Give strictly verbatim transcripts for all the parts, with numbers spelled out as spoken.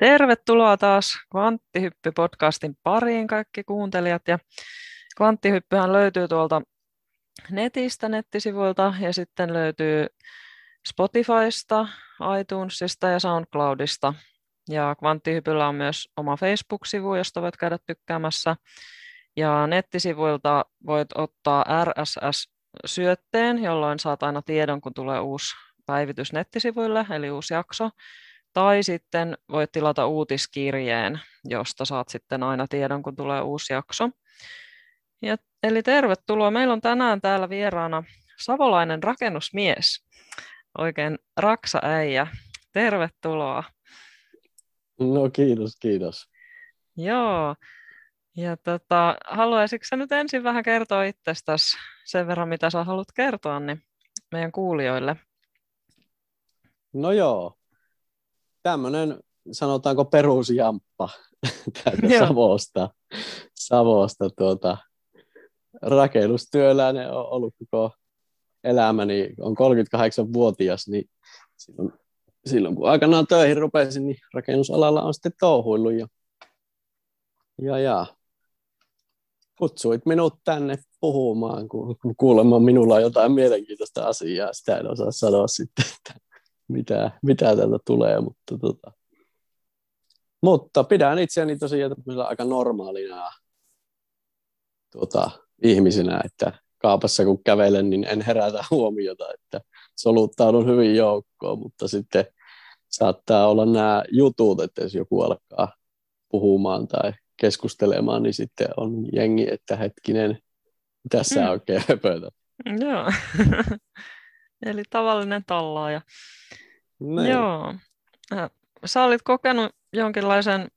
Tervetuloa taas Kvanttihyppy-podcastin pariin kaikki kuuntelijat. Ja Kvanttihyppyhän löytyy tuolta netistä, nettisivuilta ja sitten löytyy Spotifysta, iTunesista ja Soundcloudista. Ja Kvanttihypyllä on myös oma Facebook-sivu, josta voit käydä tykkäämässä. Ja nettisivuilta voit ottaa R S S-syötteen, jolloin saat aina tiedon, kun tulee uusi päivitys nettisivuille, eli uusi jakso. Tai sitten voit tilata uutiskirjeen, josta saat sitten aina tiedon, kun tulee uusi jakso. Ja, eli tervetuloa. Meillä on tänään täällä vieraana savolainen rakennusmies, oikein raksa äijä. Tervetuloa. No kiitos, kiitos. Joo. Ja tota, haluaisitko sä nyt ensin vähän kertoa itsestäsi sen verran, mitä sä haluat kertoa niin meidän kuulijoille? No joo. Tämmöinen, sanotaanko perusjamppa täältä Savosta, Savosta tuota, rakennustyöläinen on ollut koko elämäni, on kolmekymmentäkahdeksanvuotias, niin silloin, silloin kun aikanaan töihin rupesin, niin rakennusalalla on sitten touhuillut ja, ja, ja kutsuit minut tänne puhumaan, kun kuulemma minulla on jotain mielenkiintoista asiaa, sitä en osaa sanoa sitten, että mitä, mitä tältä tulee, mutta, tota. mutta pidän itseäni tosiaan aika normaalina tuota, ihmisenä, että kaapassa kun kävelen, niin en herätä huomiota, että soluttaudun hyvin joukkoon, mutta sitten saattaa olla nämä jutut, että jos joku alkaa puhumaan tai keskustelemaan, niin sitten on jengi, että hetkinen, tässä mm. oikein höpötä. Joo. Eli tavallinen tallaaja. Nein. Joo. Sä olit kokenut jonkinlaisen,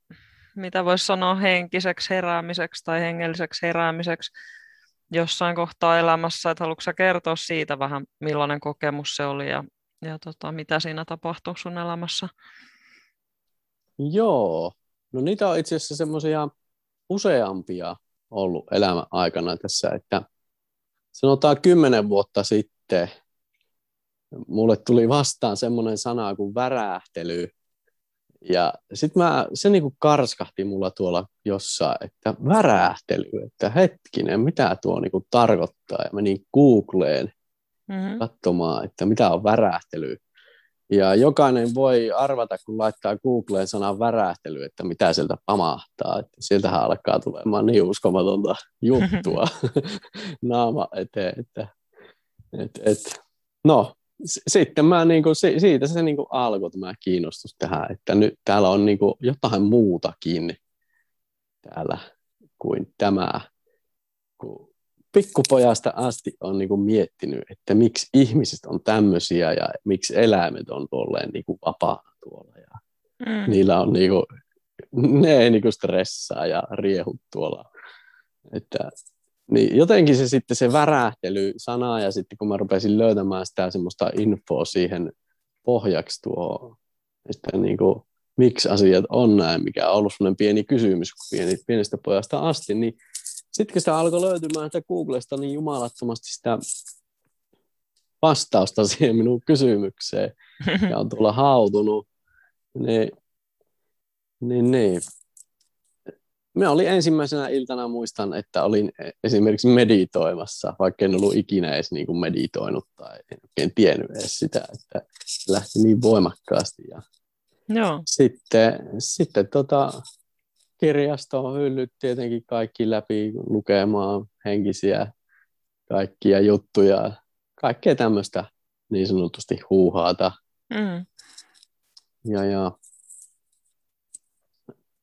mitä voisi sanoa, henkiseksi heräämiseksi tai hengelliseksi heräämiseksi jossain kohtaa elämässä. Et haluatko sä kertoa siitä vähän, millainen kokemus se oli ja, ja tota, mitä siinä tapahtui sun elämässä? Joo. No niitä on itse asiassa semmoisia useampia ollut elämän aikana tässä, että sanotaan kymmenen vuotta sitten. Mulle tuli vastaan semmoinen sana kuin värähtely. Ja sit mä, se niinku karskahti mulla tuolla jossain, että värähtely, että hetkinen, mitä tuo niinku tarkoittaa. Ja menin Googleen mm-hmm. katsomaan, että mitä on värähtely. Ja jokainen voi arvata, kun laittaa Googleen sanan värähtely, että mitä sieltä pamahtaa. Että sieltähän alkaa tulemaan niin uskomatonta juttua naama eteen. Että, et, et. No. Sitten mä niin kuin, siitä se niin kuin alkoi tämä kiinnostus tähän, että nyt täällä on niin kuin jotain muutakin täällä kuin tämä. Kun pikkupojasta asti on niin kuin miettinyt, että miksi ihmiset on tämmöisiä ja miksi eläimet on tolleen niin kuin vapaana tuolla. Ja mm. niillä on niin kuin, ne ei niin kuin stressaa ja riehut tuolla. Että niin jotenkin se sitten se värähtely-sana ja sitten kun mä rupesin löytämään sitä semmoista infoa siihen pohjaksi tuo, että niin kuin, miksi asiat on näin, mikä on ollut semmoinen pieni kysymys pieni, pienestä pojasta asti, niin sitten kun sitä alkoi löytymään sitä Googlesta, niin jumalattomasti sitä vastausta siihen minun kysymykseen, mikä on tuolla hautunut, niin niin. niin. Mä olin ensimmäisenä iltana, muistan, että olin esimerkiksi meditoimassa, vaikka en ollut ikinä edes niin kuin meditoinut tai en oikein tiennyt edes sitä, että lähti niin voimakkaasti. Ja joo. Sitten, sitten tota, kirjastoon hyllyt tietenkin kaikki läpi lukemaan henkisiä kaikkia juttuja, kaikkea tämmöistä niin sanotusti huuhaata. Mm. Ja, ja.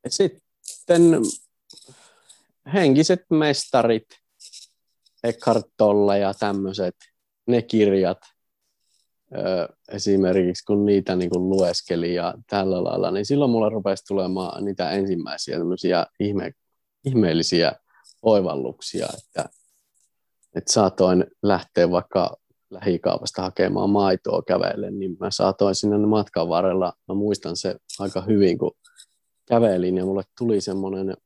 Sitten Sitten henkiset mestarit, Eckhart Tolle ja tämmöiset, ne kirjat öö, esimerkiksi, kun niitä niin kun lueskeli ja tällä lailla, niin silloin mulla rupesi tulemaan niitä ensimmäisiä tämmöisiä ihme, ihmeellisiä oivalluksia, että, että saatoin lähteä vaikka lähikaupasta hakemaan maitoa kävellen, niin mä saatoin sinne matkan varrella, mä muistan se aika hyvin, kun kävelin ja mulle tuli semmoinen,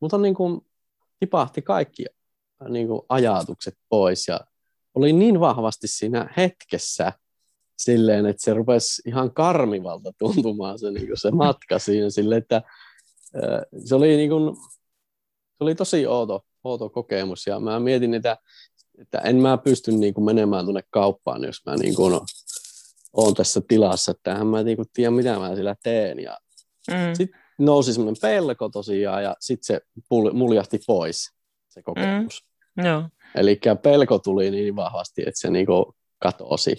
mutta niin kuin tipahti kaikki niin kuin ajatukset pois ja oli niin vahvasti siinä hetkessä silleen, että se rupesi ihan karmivalta tuntumaan se, niin kuin se matka siinä silleen, että se oli, niin kuin, se oli tosi outo, outo kokemus ja mä mietin, että, että en mä pysty niin kuin menemään tuonne kauppaan, jos mä niin kuin olen tässä tilassa, että enhän mä niin kuin tiedä, mitä mä sillä teen ja mm. sitten nousi semmoinen pelko tosiaan ja sitten se pul- muljahti pois se kokemus. Mm. No. Eli pelko tuli niin vahvasti, että se niinku katosi.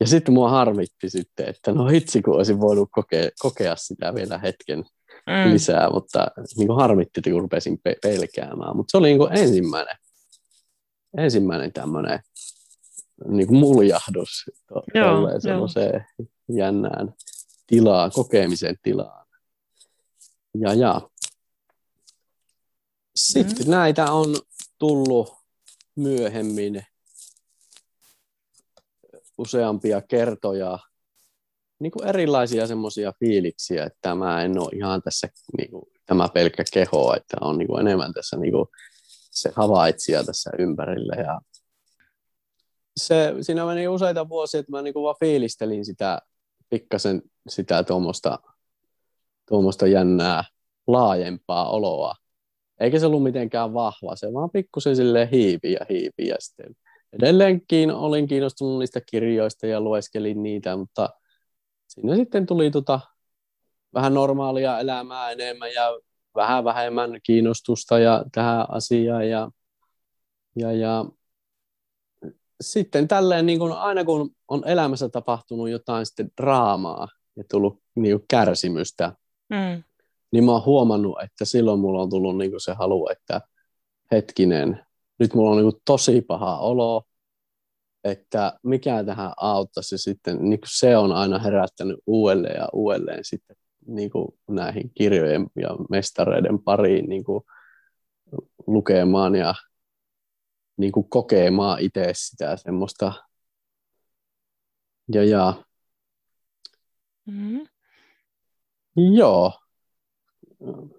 Ja sitten mua harmitti sitten, että no hitsi, kun olisin voinut kokea, kokea sitä vielä hetken mm. lisää, mutta niinku harmitti, kun rupesin pe- pelkäämään. Mutta se oli niinku ensimmäinen, ensimmäinen tämmöinen niinku muljahdus to- tolleen semmoiseen jännään tilaa, kokemisen tilaa. Ja, ja. Sitten mm. näitä on tullut myöhemmin useampia kertoja niin kuin erilaisia semmoisia fiiliksiä, että mä en ole ihan tässä niin kuin, tämä pelkkä keho, että on niin kuin enemmän tässä niin kuin, se havaitsija tässä ympärillä. Ja se, siinä meni useita vuosia, että mä niin kuin vaan fiilistelin sitä pikkasen sitä tuommoista tuommoista jännää, laajempaa oloa. Eikä se ollut mitenkään vahva, se vaan pikkusen silleen hiipi ja hiipi. Ja sitten edelleenkin olin kiinnostunut niistä kirjoista ja lueskelin niitä, mutta siinä sitten tuli tota vähän normaalia elämää enemmän ja vähän vähemmän kiinnostusta ja tähän asiaan. Ja, ja, ja. Sitten tälleen niin kun aina kun on elämässä tapahtunut jotain sitten draamaa ja tullut niin kärsimystä, mm. niin mä oon huomannut, että silloin mulla on tullut niinku se halu, että hetkinen, nyt mulla on niinku tosi paha olo, että mikä tähän auttaisi sitten, niinku se on aina herättänyt uudelleen ja uudelleen sitten niinku näihin kirjojen ja mestareiden pariin niinku lukemaan ja niinku kokemaan itse sitä semmoista ja ja mm. Joo.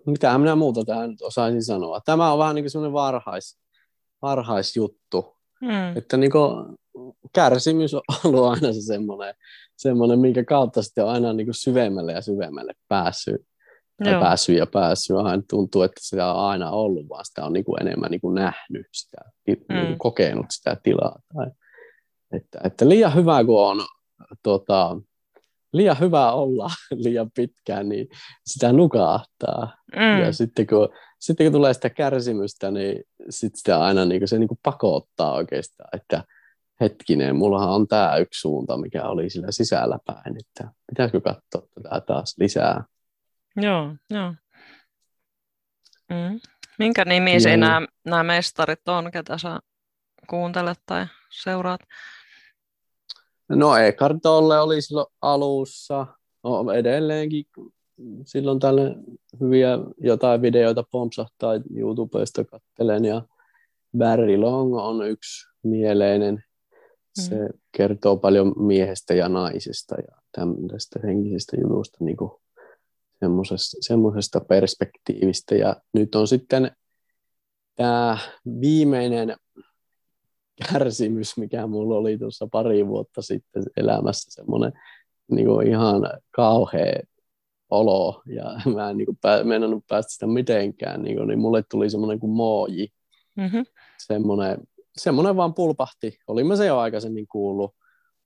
Mitähän minä muuta tähän nyt osaisin sanoa. Tämä on vähän niin kuin semmoinen varhais, varhaisjuttu. Mm. Että niin kuin kärsimys on ollut aina se semmoinen, semmoinen minkä kautta sitten on aina niin kuin syvemmälle ja syvemmälle päässyt. Ja päässyt ja päässyt. Aina tuntuu, että sitä on aina ollut, vaan sitä on niin kuin enemmän niin kuin nähnyt sitä, mm. niin kuin kokenut sitä tilaa. Tai, että, että liian hyvä, kun on... Tota, liian hyvä olla liian pitkään, niin sitä nukahtaa. Mm. Ja sitten kun, sitten kun tulee sitä kärsimystä, niin sit sitä aina niin se niin pakottaa oikeastaan, että hetkinen, mullahan on tämä yksi suunta, mikä oli sillä sisällä päin, että pitäisikö katsoa tätä taas lisää. Joo, joo. Mm. Minkä nimisiä nämä, nämä mestarit on, ketä sä kuuntelet tai seuraat? No Eckhart Tolle oli silloin alussa, no edelleenkin silloin tälle hyviä jotain videoita pompsahtaa YouTubesta katselen ja Barry Long on yksi mieleinen, se mm. kertoo paljon miehestä ja naisesta ja tämmöisestä henkisestä jutusta niin kuin semmoisesta perspektiivistä ja nyt on sitten tämä viimeinen kärsimys, mikä mulla oli tuossa pari vuotta sitten elämässä, semmoinen niin kuin ihan kauhea olo, ja mä en niin kuin pää, meinannut päästä sitä mitenkään, niin, kuin, niin mulle tuli semmoinen kuin Mooji, mm-hmm. semmoinen, semmoinen vaan pulpahti, olin mä se jo aikaisemmin kuullut,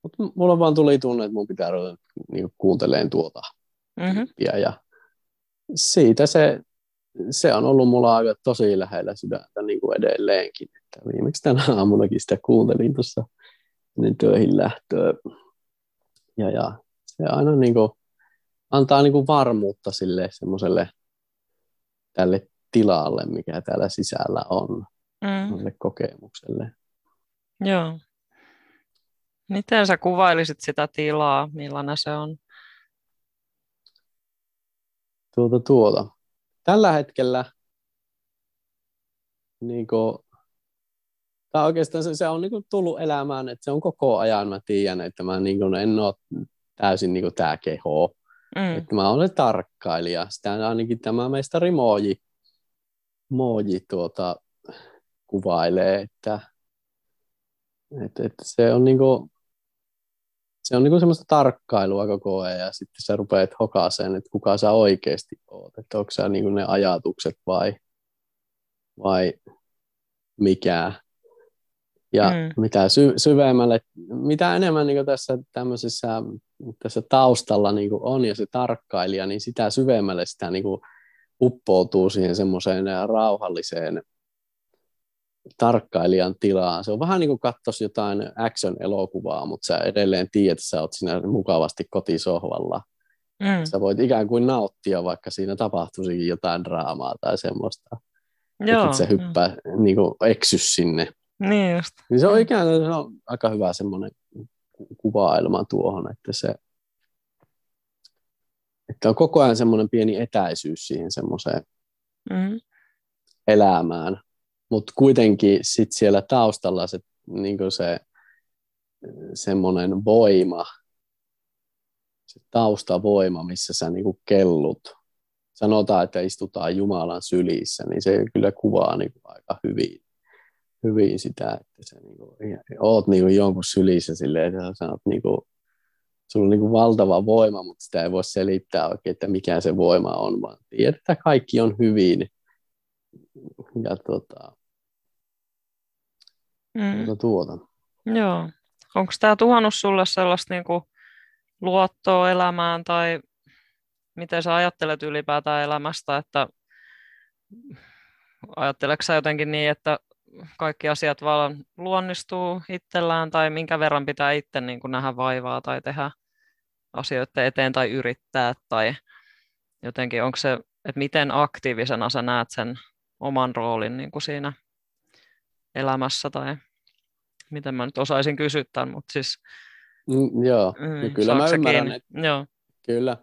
mutta mulla vaan tuli tunne, että mun pitää ruveta niin kuuntelemaan tuota mm-hmm. ja siitä se Se on ollut mulla aika tosi lähellä sydäntä niin kuin edelleenkin. Että viimeksi tänä aamunakin sitä kuuntelin tuossa ennen töihin lähtöä. Ja, ja se aina niin kuin, antaa niin kuin varmuutta sille semmoiselle tälle tilalle, mikä täällä sisällä on, mm. kokemukselle. Joo. Miten sä kuvailisit sitä tilaa, millainen se on? Tuota tuota. Tällä hetkellä niin kuin, tai oikeastaan se, se on niin kuin tullut elämään, että se on koko ajan, mä tiedän, että mä niin kuin, en ole täysin niin kuin tämä keho, mm. että mä olen tarkkailija. Sitä ainakin tämä mestari Mooji, Mooji tuota, kuvailee, että, että, että se on niin kuin, se on niinku semmoista tarkkailua koko ajan ja sitten sä rupeat hokaaseen, että kuka sä oikeasti oot, että onko sä niinku ne ajatukset vai, vai mikä. Ja mm. mitä sy- syvemmälle, mitä enemmän niinku tässä tämmöisessä tässä taustalla niinku on ja se tarkkailija, niin sitä syvemmälle sitä niinku uppoutuu siihen semmoiseen rauhalliseen tarkkailijan tilaan. Se on vähän niin kuin katsoisi jotain action-elokuvaa, mutta sä edelleen tiedät, että sä oot siinä mukavasti kotisohvalla. Mm. Sä voit ikään kuin nauttia, vaikka siinä tapahtuisikin jotain draamaa tai semmoista. Joo. Että se hyppää, mm. niin kuin eksys sinne. Niin just. Niin se on ikään kuin se on aika hyvä semmoinen kuvailma tuohon, että se että on koko ajan semmoinen pieni etäisyys siihen semmoiseen mm. elämään. Mutta kuitenkin sit siellä taustalla se, niinku se semmoinen voima, se taustavoima, missä sä niinku kellut. Sanotaan, että istutaan Jumalan sylissä, niin se kyllä kuvaa niinku aika hyvin, hyvin sitä, että sä niinku, oot niinku jonkun sylissä silleen, että sä sanot, niinku, sulla on niinku valtava voima, mutta sitä ei voi selittää oikein, että mikä se voima on, vaan tiedät, että kaikki on hyvin. Ja tuota, mm. tuota. Joo. Onko tämä tuhannut sulle sellaista niinku luottoa elämään tai miten sä ajattelet ylipäätään elämästä, että ajatteleeko sä jotenkin niin, että kaikki asiat vaan luonnistuu itsellään tai minkä verran pitää itse niinku nähdä vaivaa tai tehdä asioita eteen tai yrittää tai jotenkin onko se, että miten aktiivisena sä näet sen oman roolin niin kuin siinä elämässä, tai miten mä nyt osaisin kysyttää, mutta siis... Mm, joo, mm, kyllä mä ymmärrän, että... Joo. Kyllä.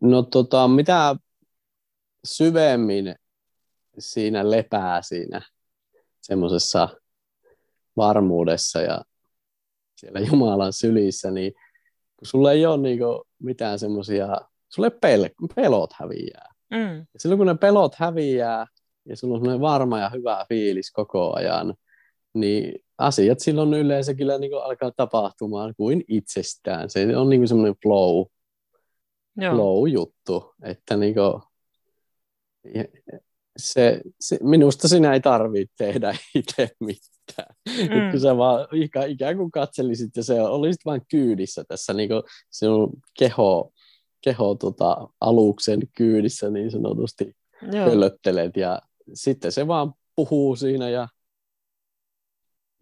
No tota, mitä syvemmin siinä lepää siinä semmoisessa varmuudessa ja siellä Jumalan sylissä, niin kun sulla ei ole niinku mitään semmoisia... Sulle pel- pelot häviää. Mm. Silloin kun ne pelot häviää ja sulla on semmoinen varma ja hyvä fiilis koko ajan, niin asiat silloin yleensä kyllä niin kuin alkaa tapahtumaan kuin itsestään. Se on niin kuin semmoinen flow, flow-juttu, että niin kuin se, se, minusta sinä ei tarvitse tehdä itse mitään. Mm. Kun sä vaan ikään kuin katselisit ja se olisit vain kyydissä tässä niin kuin sinun keho. keho tota, aluksen kyydissä niin sanotusti pölöttelet ja sitten se vaan puhuu siinä ja,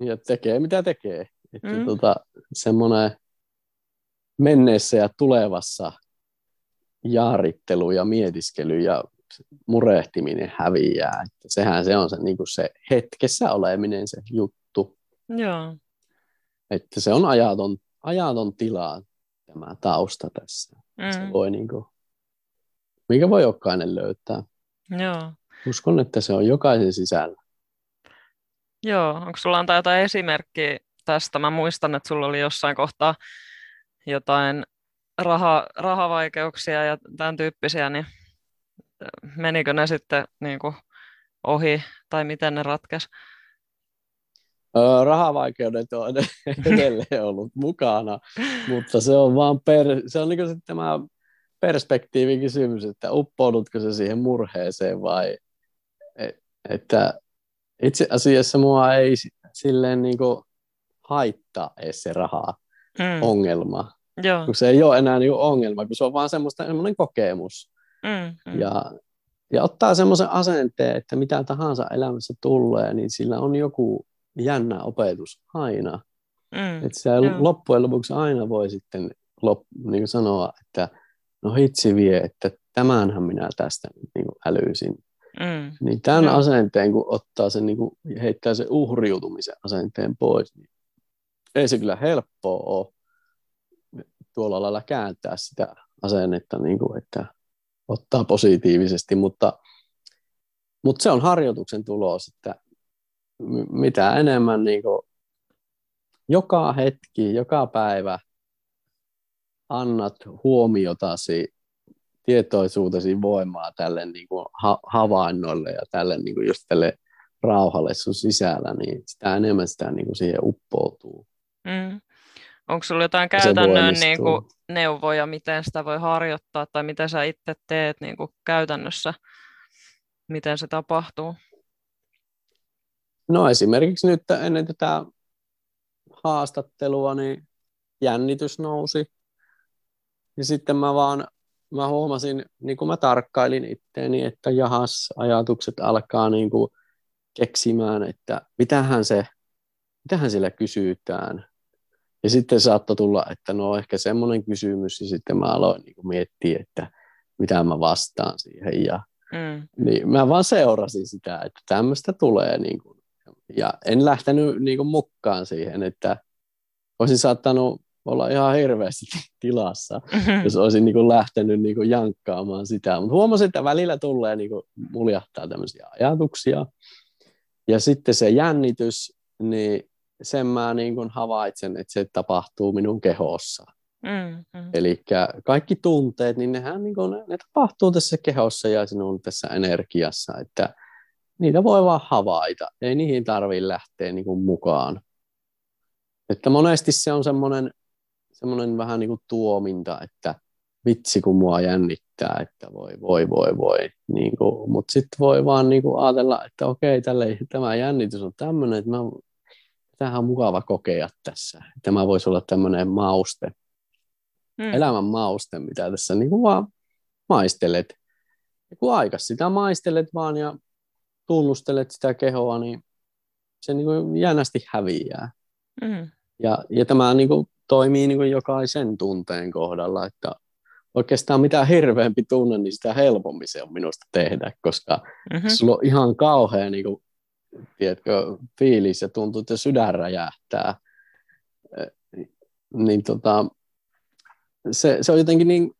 ja tekee mitä tekee. Että mm. tota, semmoinen menneessä ja tulevassa jaarittelu ja mietiskely ja murehtiminen häviää. Että sehän se on se, niin kuin se hetkessä oleminen se juttu. Joo. Että se on ajaton, ajaton tila tämä tausta tässä. Mm. Se voi niin kuin, mikä voi jokainen löytää. Joo. Uskon, että se on jokaisen sisällä. Joo, onko sulla antaa jotain esimerkkiä tästä? Mä muistan, että sulla oli jossain kohtaa jotain raha, rahavaikeuksia ja tämän tyyppisiä, niin menikö ne sitten niin kuin ohi tai miten ne ratkesi? Rahavaikeudet on edelleen ollut mukana, mutta se on vaan per, se on niin se tämä perspektiivikysymys, että uppoudutko se siihen murheeseen vai että itse asiassa mua ei silleen niin haittaa edes se raha ongelma, mm. kun se ei ole enää niin ongelma, kun se on vaan semmoista, semmoinen kokemus mm, mm. ja, ja ottaa semmoisen asenteen, että mitä tahansa elämässä tulee, niin sillä on joku jännä opetus aina. Mm, että sä loppujen lopuksi aina voi sitten lop, niin kuin sanoa, että no hitsi vie, että tämänhän minä tästä niin kuin älysin. Mm, niin tämän joo. asenteen, kun ottaa sen, niin kuin heittää sen uhriutumisen asenteen pois, niin ei se kyllä helppoa ole tuolla lailla kääntää sitä asennetta, niin kuin, että ottaa positiivisesti, mutta, mutta se on harjoituksen tulos, että mitä enemmän niin kuin, joka hetki, joka päivä annat huomiotasi, tietoisuutesi voimaa tälle niin kuin, ha- havainnoille ja tälle, niin kuin, just tälle rauhalle sun sisällä, niin sitä enemmän sitä niin kuin, siihen uppoutuu. Mm. Onko sulla jotain käytännön niin kuin neuvoja, miten sitä voi harjoittaa tai mitä sä itse teet niin kuin käytännössä, miten se tapahtuu? No esimerkiksi nyt ennen tätä haastattelua niin jännitys nousi ja sitten mä vaan mä huomasin, niin kuin mä tarkkailin itteeni, että jahas, ajatukset alkaa niin kuin keksimään, että mitähän, se, mitähän sillä kysytään. Ja sitten saattoi tulla, että no ehkä semmoinen kysymys, ja sitten mä aloin niin kuin miettiä, että mitä mä vastaan siihen. Ja, mm. niin mä vaan seurasin sitä, että tämmöistä tulee. Niin kuin, ja en lähtenyt niin kuin mukaan siihen, että olisin saattanut olla ihan hirveästi tilassa, jos olisin niin kuin lähtenyt niin kuin jankkaamaan sitä. Mutta huomasin, että välillä tulee niin kuin muljahtaa tämmöisiä ajatuksia. Ja sitten se jännitys, niin sen mä niin kuin havaitsen, että se tapahtuu minun kehossa. Mm-hmm. Eli kaikki tunteet, niin, nehän niin kuin, ne tapahtuu tässä kehossa ja sinun tässä energiassa. Että niitä voi vaan havaita. Ei niihin tarvitse lähteä niin kuin mukaan. Että monesti se on semmoinen semmoinen vähän niin kuin tuominta, että vitsi kun mua jännittää, että voi, voi, voi, voi. Niin kuin, mutta sitten voi vaan niin kuin ajatella, että okei, tälle, tämä jännitys on tämmöinen, että mä, tämähän on mukava kokea tässä. Tämä voisi olla tämmöinen mauste, hmm. elämän mauste, mitä tässä niin kuin vaan maistelet. Ja kun aikas sitä maistelet vaan ja tunnustelet sitä kehoa, niin se niin kuin jännästi häviää. Hmm. Ja, ja tämä niin kuin toimii niin kuin jokaisen tunteen kohdalla, että oikeastaan mitä hirveämpi tunne, niin sitä helpommin se on minusta tehdä, koska mm-hmm. sulla on ihan kauhea niin kuin, tiedätkö, fiilis ja tuntuu, että sydän räjähtää, niin tota, se, se on jotenkin niin,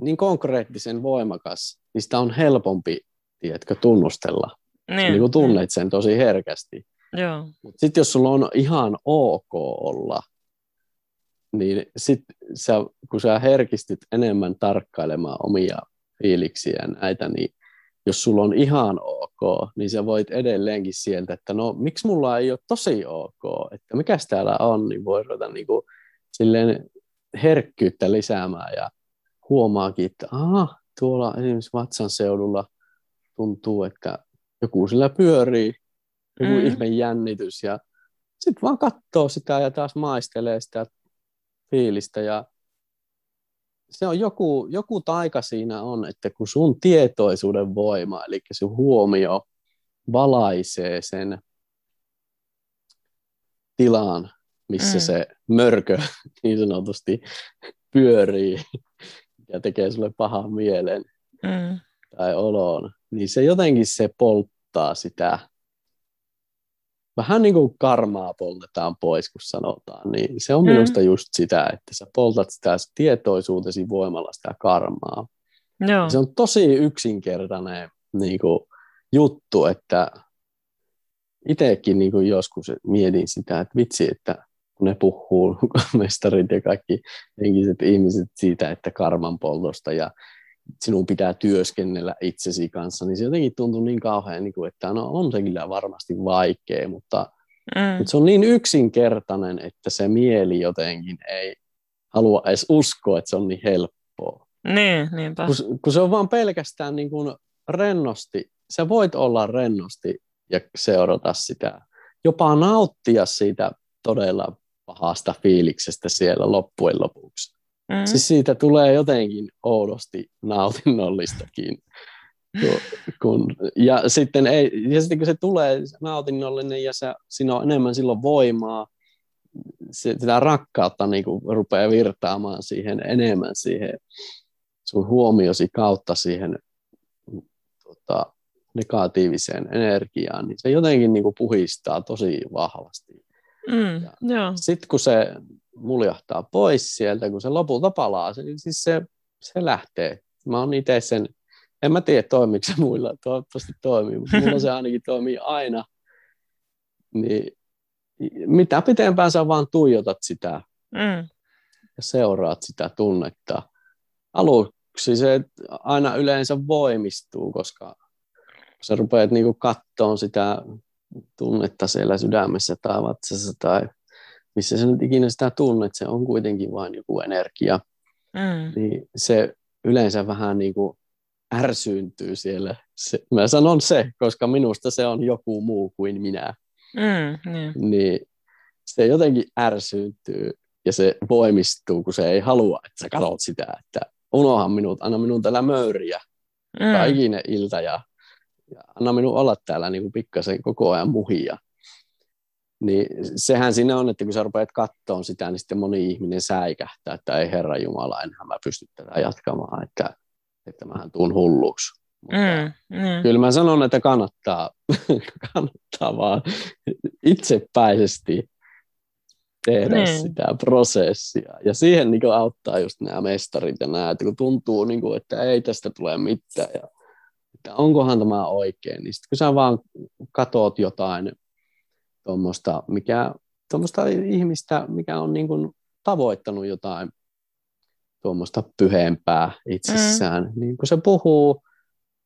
niin konkreettisen voimakas, niin sitä on helpompi, tiedätkö, tunnustella. Mm-hmm. Sä niin kuin tunnet sen tosi herkästi. Mm-hmm. Mutta sitten jos sulla on ihan ok olla, niin sitten kun sä herkistyt enemmän tarkkailemaan omia fiiliksiä ja näitä, niin jos sulla on ihan ok, niin sä voit edelleenkin sieltä, että no miksi mulla ei ole tosi ok, että mikäs täällä on, niin voi ruveta niinku silleen herkkyyttä lisäämään ja huomaakin, että aha, tuolla esimerkiksi vatsan seudulla tuntuu, että joku sillä pyörii, joku mm. ihme jännitys ja sitten vaan katsoo sitä ja taas maistelee sitä fiilistä ja se on joku, joku taika siinä on, että kun sun tietoisuuden voima, eli se huomio valaisee sen tilan, missä mm. se mörkö niin sanotusti pyörii ja tekee sulle pahan mielen mm. tai oloon, niin se jotenkin se polttaa sitä. Vähän niin kuin karmaa poltetaan pois, kun sanotaan, niin se on minusta mm. just sitä, että sä poltat sitä tietoisuutesi voimalla sitä karmaa. Joo. Se on tosi yksinkertainen niin kuin juttu, että itsekin niin kuin joskus mietin sitä, että vitsi, että kun ne puhuu mestarit ja kaikki henkiset ihmiset siitä, että karman poltosta ja sinun pitää työskennellä itsesi kanssa, niin se jotenkin tuntuu niin kauhean, että no on se kyllä varmasti vaikea, mutta, mm. mutta se on niin yksinkertainen, että se mieli jotenkin ei halua edes uskoa, että se on niin helppoa. Niin, niinpä. Kun, kun se on vaan pelkästään niin kuin rennosti, sä voit olla rennosti ja seurata sitä, jopa nauttia siitä todella pahasta fiiliksestä siellä loppujen lopuksi. Mm-hmm. Siis siitä tulee jotenkin oudosti nautinnollistakin. Kun, kun, ja, sitten ei, ja sitten kun se tulee nautinnollinen ja se, siinä on enemmän silloin voimaa, se, sitä rakkautta niin kuin rupeaa virtaamaan siihen enemmän, siihen sun huomiosi kautta siihen tota, negatiiviseen energiaan, niin se jotenkin niin kuin puhistaa tosi vahvasti. Mm, sitten kun se muljahtaa pois sieltä, kun se lopulta palaa, niin siis se, se lähtee. Mä oon itse sen, en mä tiedä toimiko se muilla, toivottavasti toimii, mutta mulla se ainakin toimii aina. Niin, mitä pitempään sä vaan tuijotat sitä mm. ja seuraat sitä tunnetta. Aluksi se aina yleensä voimistuu, koska kun sä rupeat niinku kattoon sitä tunnetta siellä sydämessä tai vatsassa tai missä sä nyt ikinä sitä tunnet, se on kuitenkin vain joku energia. Mm. Niin se yleensä vähän niin kuin ärsyyntyy siellä. Se, mä sanon se, koska minusta se on joku muu kuin minä. Mm, yeah. Niin se jotenkin ärsyyntyy ja se voimistuu, kun se ei halua, että sä katot sitä, että unohan minut, anna minun täällä möyriä mm. kaikinen ilta ja, ja anna minun olla täällä niin kuin pikkasen koko ajan muhia. Niin sehän siinä on, että kun sä rupeat kattoon sitä, niin sitten moni ihminen säikähtää, että ei herra Jumala, enhän mä pysty tätä jatkamaan, että, että mähän tuun hulluksi. Mm, mm. Kyllä mä sanon, että kannattaa, kannattaa vaan itsepäisesti tehdä mm. sitä prosessia. Ja siihen niin kuin auttaa just nämä mestarit ja nämä, että kun tuntuu, niin kuin, että ei tästä tule mitään ja että onkohan tämä oikein, niin sitten kun sä vaan katot jotain, Tuommoista, mikä, tuommoista ihmistä, mikä on niin kuin tavoittanut jotain tuommoista pyhempää itsessään. Mm. Niin kun se puhuu,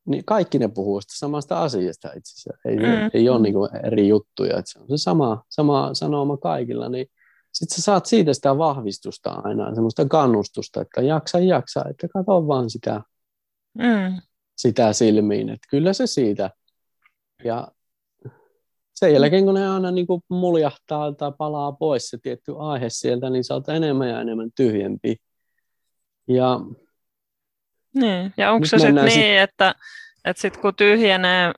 niin kaikki ne puhuu sitä samasta asiasta itsessään. Ei, mm. ei ole niin kuin eri juttuja. Että se on se sama, sama sanoma kaikilla. Niin sitten sä saat siitä sitä vahvistusta aina, semmoista kannustusta, että jaksa, jaksa, että katso vaan sitä, mm. sitä silmiin. Että kyllä se siitä. Ja sen jälkeen, kun ne aina niin kuin muljahtaa tai palaa pois se tietty aihe sieltä, niin sä oot enemmän ja enemmän tyhjempi. Ja, niin. ja onko se sitten sit... niin, että, että sit kun tyhjenee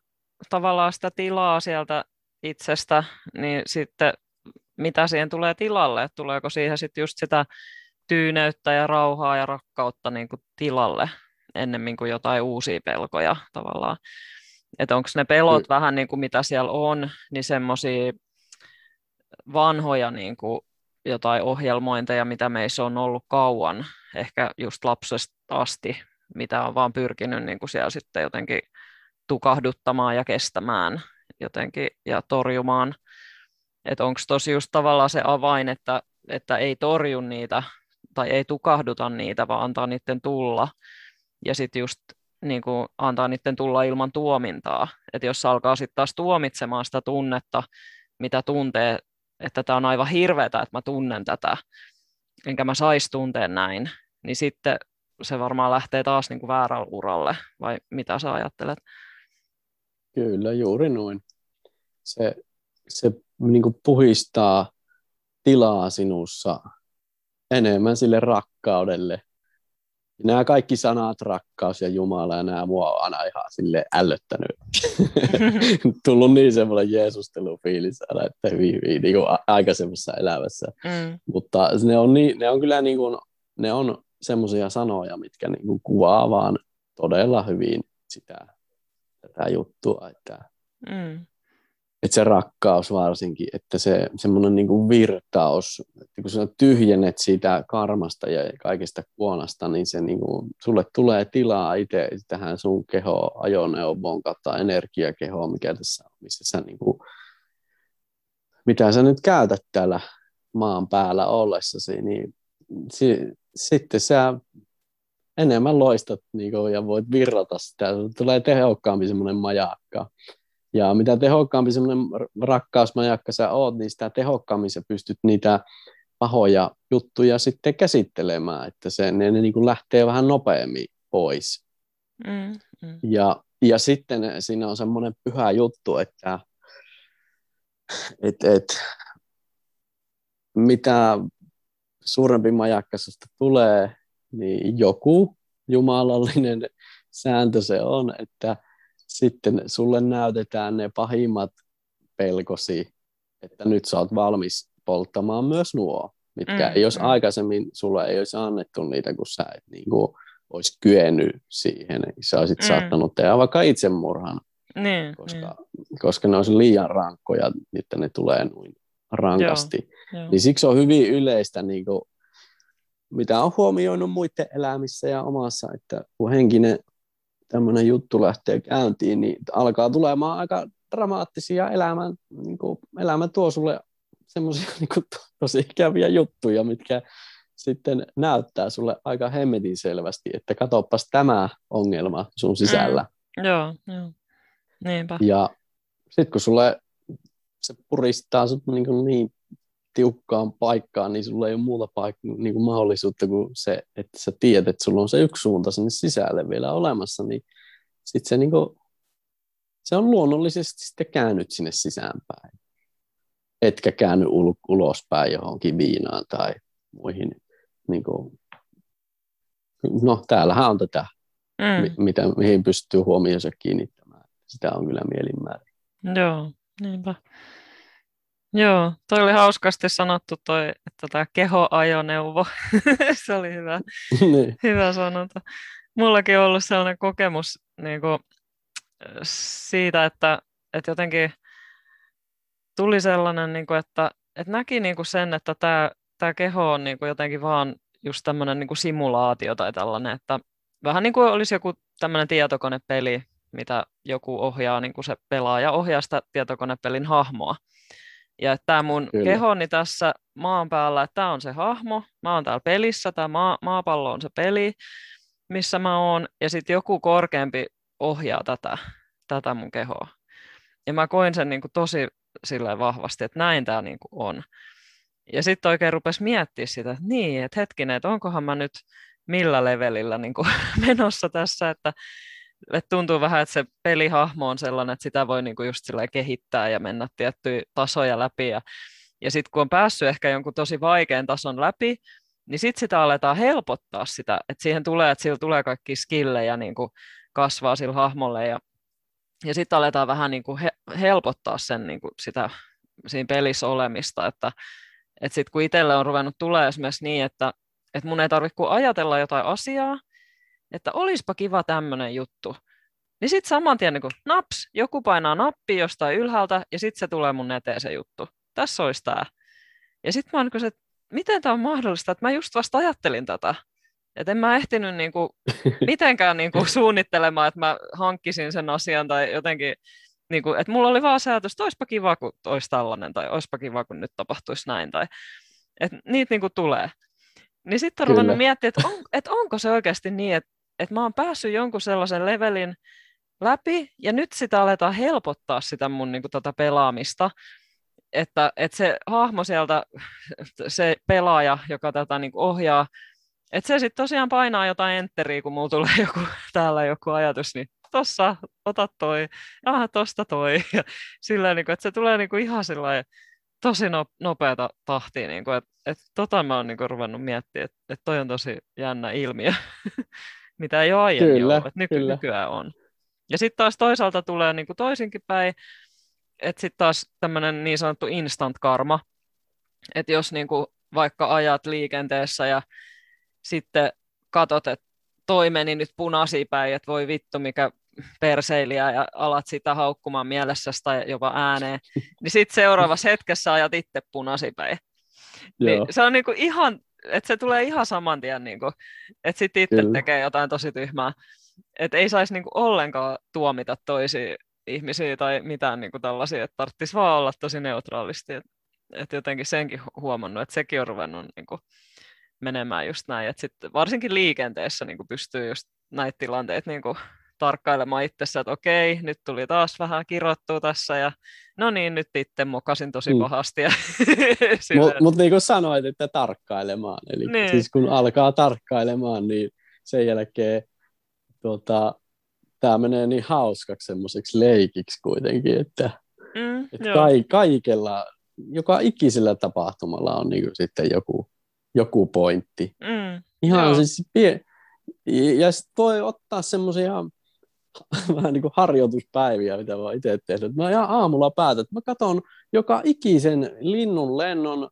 tavallaan sitä tilaa sieltä itsestä, niin sitten mitä siihen tulee tilalle? Että tuleeko siihen sitten just sitä tyyneyttä ja rauhaa ja rakkautta niin kuin tilalle ennemmin kuin jotain uusia pelkoja tavallaan? Että onko ne pelot y- vähän niin kuin mitä siellä on, niin semmoisia vanhoja niin kuin jotain ohjelmointeja, mitä meissä on ollut kauan, ehkä just lapsesta asti, mitä on vaan pyrkinyt niin kuin siellä sitten jotenkin tukahduttamaan ja kestämään jotenkin ja torjumaan. Että onko tosi just tavallaan se avain, että, että ei torju niitä tai ei tukahduta niitä, vaan antaa niiden tulla ja sitten just niin kuin antaa niiden tulla ilman tuomintaa. Että jos alkaa sitten taas tuomitsemaan sitä tunnetta, mitä tuntee, että tämä on aivan hirveätä, että mä tunnen tätä, enkä mä saisi tuntea näin, niin sitten se varmaan lähtee taas niin kuin väärällä uralle, vai mitä sä ajattelet? Kyllä, juuri noin. Se, se niin kuin puhistaa tilaa sinussa enemmän sille rakkaudelle. Nämä kaikki sanat, rakkaus ja Jumala, ja nämä mua on aina ihan silleen ällöttänyt. Tullut niin semmoinen jeesustelufiilis aina, että hyvin, hyvin niin kuin aikaisemmassa elämässä. Mm. Mutta ne on, niin, ne on kyllä niin kuin, ne on semmoisia sanoja, mitkä niin kuin kuvaa vaan todella hyvin sitä, tätä juttua. Että, mm. että se rakkaus varsinkin, että se semmoinen niin kuin virtaus, että kun sä tyhjennet siitä karmasta ja kaikesta kuonasta, niin se niin kuin, sulle tulee tilaa itse tähän sun kehoon, ajoneuvon kautta energiakehoon, mikä tässä on, missä sä niin kuin, mitä sä nyt käytät täällä maan päällä ollessasi, niin si, sitten sä enemmän loistat niin kuin, ja voit virrata sitä, tulee tehokkaampi semmoinen majakka. Ja mitä tehokkaampi semmoinen rakkausmajakka sä oot, niin sitä tehokkaammin sä pystyt niitä pahoja juttuja sitten käsittelemään, että se, ne, ne niin kuin lähtee vähän nopeammin pois. Mm, mm. Ja, ja sitten siinä on semmoinen pyhä juttu, että et, et, mitä suurempi majakka susta tulee, niin joku jumalallinen sääntö se on, että sitten sulle näytetään ne pahimmat pelkosi, että nyt sä oot valmis polttamaan myös nuo, mitkä mm, ei olisi mm. aikaisemmin, sulle ei olisi annettu niitä, kun sä et niin kuin olisi kyennyt siihen. Sä olisit mm. saattanut tehdä vaikka itsemurhan, niin, koska, niin. koska ne olisi liian rankkoja, että ne tulee noin rankasti. Joo, jo. Niin siksi on hyvin yleistä, niin kuin, mitä on huomioinut muiden elämissä ja omassa, että kun henkinen tämmöinen juttu lähtee käyntiin, niin alkaa tulemaan aika dramaattisia elämän, niin kuin elämä tuo sulle semmoisia niin kuin tosi ikäviä juttuja, mitkä sitten näyttää sulle aika hemmetin selvästi, että katoppas tämä ongelma sun sisällä. Mm. Joo, joo, niinpä. Ja sitten kun sulle se puristaa sut niin, niin tiukkaan paikkaan, niin sulla ei ole muuta paik- niin mahdollisuutta kuin se, että sä tiedät, että sulla on se yksi suunta sinne sisälle vielä olemassa, niin sitten se, niin kuin, se on luonnollisesti sitten käännyt sinne sisäänpäin. Etkä käänny ul- ulospäin johonkin viinaan tai muihin. Niin kuin, no, täällähän on tätä, mm. mi- mitä, mihin pystyy huomionsa kiinnittämään. Sitä on kyllä mielinmäärin. Joo, niinpä. Joo, toi oli hauskasti sanottu toi, että tämä kehoajoneuvo, se oli hyvä, hyvä sanonta. Mullakin on ollut sellainen kokemus niin kuin siitä, että, että jotenkin tuli sellainen, niin kuin, että, että näki niin kuin sen, että tämä, tämä keho on niin kuin jotenkin vaan just tämmöinen niin kuin simulaatio tai tällainen, että vähän niin kuin olisi joku tämmöinen tietokonepeli, mitä joku ohjaa, niin kuin se pelaaja ohjaa sitä tietokonepelin hahmoa. Ja tämä mun Kyllä. kehoni tässä maan päällä, että tämä on se hahmo, mä oon täällä pelissä, tämä maa, maapallo on se peli, missä mä oon, ja sitten joku korkeampi ohjaa tätä, tätä mun kehoa. Ja mä koin sen niinku tosi silleen vahvasti, että näin tämä niinku on. Ja sitten oikein rupesi miettiä sitä, että niin, että hetkinen, että onkohan mä nyt millä levelillä niinku menossa tässä, että Et tuntuu vähän, että se pelihahmo on sellainen, että sitä voi niinku just kehittää ja mennä tiettyjä tasoja läpi. Ja, ja sitten kun on päässyt ehkä jonkun tosi vaikean tason läpi, niin sitten sitä aletaan helpottaa sitä. Että siihen tulee, että sillä tulee kaikki skillejä niinku kasvaa sillä hahmolle. Ja, ja sitten aletaan vähän niinku he, helpottaa sen niinku sitä, siinä pelissä olemista. Että et sitten kun itselle on ruvennut tulee esimerkiksi niin, että et mun ei tarvitse kuin ajatella jotain asiaa, että olispa kiva tämmöinen juttu, niin sitten saman tien niin kun naps, joku painaa nappia jostain ylhäältä, ja sitten se tulee mun eteen se juttu. Tässä olisi tämä. Ja sitten mä oon niin että miten tämä on mahdollista, että mä just vasta ajattelin tätä. Että en mä ehtinyt niin kun, mitenkään niin kun, suunnittelemaan, että mä hankkisin sen asian, tai jotenkin, niin kun, että mulla oli vaan se ajatus, että oispa kiva, kun olisi tällainen, tai oispa kiva, kun nyt tapahtuisi näin, tai että niitä niin kun, tulee. Niin sitten on ruvennut miettiä, että, on, että onko se oikeasti niin, että että mä oon päässyt jonkun sellaisen levelin läpi, ja nyt sitä aletaan helpottaa sitä mun niin kuin, tota pelaamista, että, että se hahmo sieltä, se pelaaja, joka tätä niin kuin ohjaa, että se sitten tosiaan painaa jotain enteriä, kun mulla tulee joku, täällä joku ajatus, niin tossa, ota toi, aha, tosta toi, ja sillä niin kuin, että se tulee niin kuin ihan sillain tosi nopeata tahtia, niin kuin, että, että tota mä oon niin kuin ruvennut miettimään, että, että toi on tosi jännä ilmiö. Mitä ei ole aiemmin kyllä, ollut, että nyky- nykyään on. Ja sitten taas toisaalta tulee niin kuin toisinkin päin, että sitten taas tämmöinen niin sanottu instant karma, että jos niin kuin vaikka ajat liikenteessä ja sitten katot, että toi meni nyt punaisiin päin, että voi vittu mikä perseilijä ja alat sitä haukkumaan mielessäsi tai jopa ääneen, niin sitten seuraavassa hetkessä ajat itse punaisiin päin. Niin se on niin kuin ihan... Että se tulee ihan saman tien, niin kuin, että sitten itse Kyllä. tekee jotain tosi tyhmää. Että ei saisi niin kuin ollenkaan tuomita toisia ihmisiä tai mitään niin kuin tällaisia, että tarvitsisi vaan olla tosi neutraalisti. Että et jotenkin senkin huomannut, että sekin on ruvennut niin kuin menemään just näin. Että sitten varsinkin liikenteessä niin kuin pystyy just näitä tilanteita niin kuin tarkkailemaan itsessä, että okei, nyt tuli taas vähän kirottua tässä ja no niin, nyt itse mokasin tosi pahasti. Mm. Mutta mut niin kuin sanoit, että tarkkailemaan, eli niin. Siis kun alkaa tarkkailemaan, niin sen jälkeen tuota, tämä menee niin hauskaksi semmoiseksi leikiksi kuitenkin, että mm, et kai, kaikella, joka ikisellä tapahtumalla on niin kuin sitten joku, joku pointti. Mm, Ihan joo. siis pie- ja sitten voi ottaa semmoisia vähän niin kuin harjoituspäiviä, mitä mä itse tehnyt. Mä ihan aamulla päätän, että mä katson joka ikisen linnun lennon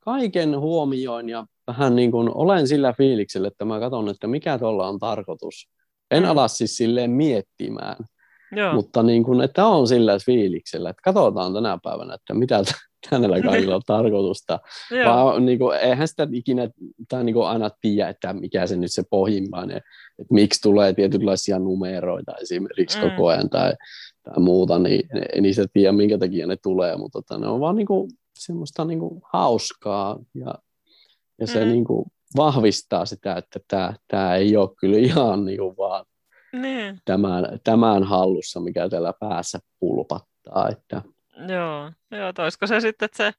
kaiken huomioin ja vähän niin kuin olen sillä fiiliksellä, että mä katson, että mikä tuolla on tarkoitus. En ala siis silleen miettimään, Joo. mutta niin kuin, että on sillä fiiliksellä, että katsotaan tänä päivänä, että mitä hänellä kaikilla on tarkoitusta. Vaan niin kuin, eihän sitä ikinä, tai niin kuin aina tiedä, että mikä se nyt se pohjimmainen, että miksi tulee tietynlaisia numeroita esimerkiksi mm. koko ajan tai, tai muuta, niin ei niistä tiedä, minkä takia ne tulee, mutta että ne on vaan niin kuin, semmoista niin kuin, hauskaa ja, ja se mm. niin kuin, vahvistaa sitä, että tämä, tämä ei ole kyllä ihan niin kuin, vaan niin. tämän, tämän hallussa, mikä täällä päässä pulpattaa, että Joo, joo, olisiko se sitten, että se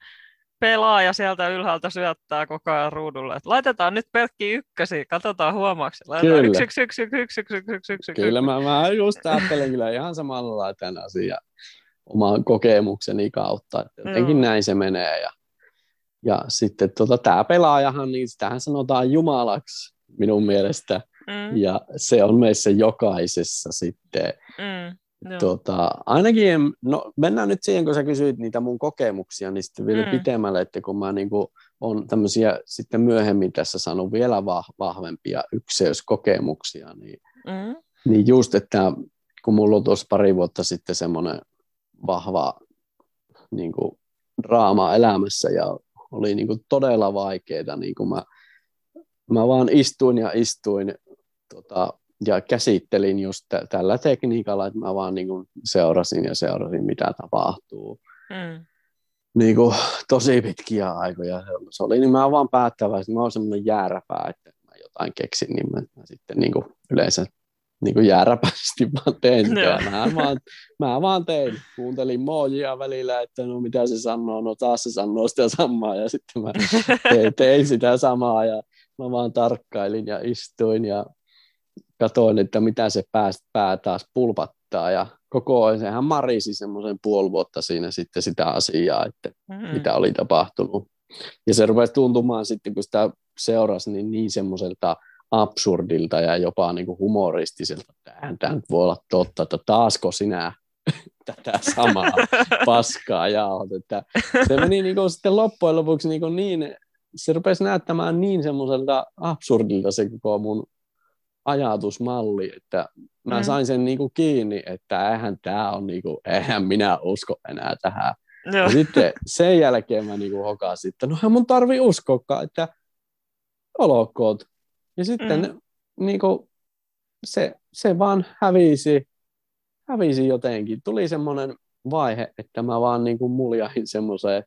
pelaa ja sieltä ylhäältä syöttää koko ajan ruudulle. Et laitetaan nyt pelkki ykkösi, katsotaan huomaaksi. Laitetaan yksi, yksi, yksi, yksi, yksi, yksi, yksi, yksi. Kyllä, mä, mä just ajattelen kyllä ihan samalla tämän asian oman kokemukseni kautta. Jotenkin mm. näin se menee. Ja, ja sitten tota, tämä pelaajahan, niin sitähän sanotaan jumalaksi minun mielestä. Mm. Ja se on meissä jokaisessa sitten. Mm. No. Tota, ainakin, no mennään nyt siihen, kun sä kysyit niitä mun kokemuksia, niin sitten vielä mm. pitemmälle, että kun mä niin kuin on tämmöisiä sitten myöhemmin tässä saanut vielä vah- vahvempia ykseyskokemuksia, niin, mm. niin just, että kun mulla on tuossa pari vuotta sitten semmoinen vahva niin kuin draama elämässä ja oli niin kuin todella vaikeaa, niin kuin mä, mä vaan istuin ja istuin tota, ja käsittelin just t- tällä tekniikalla, että mä vaan niin kuin seurasin ja seurasin, mitä tapahtuu. Mm. Niin kuin tosi pitkiä aikoja se oli, niin mä vaan päättävästi, mä oon semmoinen jääräpää, että mä jotain keksin, niin mä, mä sitten niin kuin yleensä niin kuin jääräpäisesti vaan tein. Mä vaan, mä vaan tein. Kuuntelin Moojia välillä, että no mitä se sanoo, no taas se sanoo sitä samaa, ja sitten mä tein, tein sitä samaa, ja mä vaan tarkkailin ja istuin, ja katoin, että mitä se pää, pää taas pulpattaa, ja koko ajan sehän marisi semmoisen puoli vuotta siinä sitten sitä asiaa, että mm-hmm. mitä oli tapahtunut. Ja se rupesi tuntumaan sitten, kun sitä seurasi, niin, niin semmoiselta absurdilta ja jopa niin kuin humoristiselta. Tämähän tämä nyt voi olla totta, että taasko sinä tätä samaa paskaa jaot. Että se meni niin kuin sitten loppujen lopuksi niin, kuin niin, se rupesi näyttämään niin semmoiselta absurdilta se koko mun ajatusmalli, että mä sain sen niinku kiinni, että eihän tää on niinku, eihän minä usko enää tähän. Joo. Ja sitten sen jälkeen mä niinku hokasin, että nohan mun tarvii uskoakaan, että olkoot. Ja sitten mm. niinku se, se vaan hävisi, hävisi jotenkin. Tuli semmoinen vaihe, että mä vaan niinku muljahin semmoiseen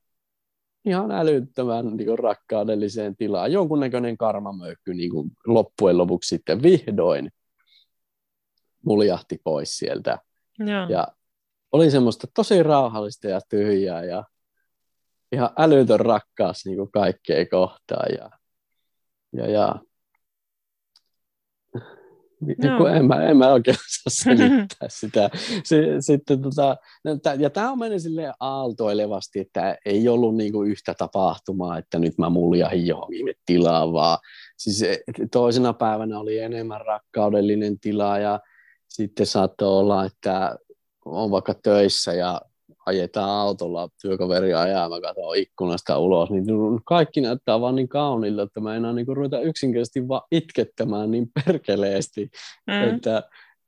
ihan älyttömän niin kuin rakkaudelliseen tilaan. Jonkunnäköinen karmamöykky niin kuin loppujen lopuksi sitten vihdoin muljahti pois sieltä. Joo. Ja oli semmoista tosi rauhallista ja tyhjää ja ihan älytön rakkaus niin kuin kaikkea kohtaan. Ja, ja, ja. No. En, mä, en mä oikein osaa selittää sitä. Sitten, tota, ja tämä on mennyt silleen aaltoilevasti, että ei ollut niinku yhtä tapahtumaa, että nyt mä muljahin johonkin tilaan, vaan siis toisena päivänä oli enemmän rakkaudellinen tila ja sitten saattoi olla, että on vaikka töissä ja ajetaan autolla, työkaveri ajaa, mä katson ikkunasta ulos, niin kaikki näyttää vaan niin kauniilta, että mä enää niin ruveta yksinkertaisesti vaan itkettämään niin perkeleesti, mm. että,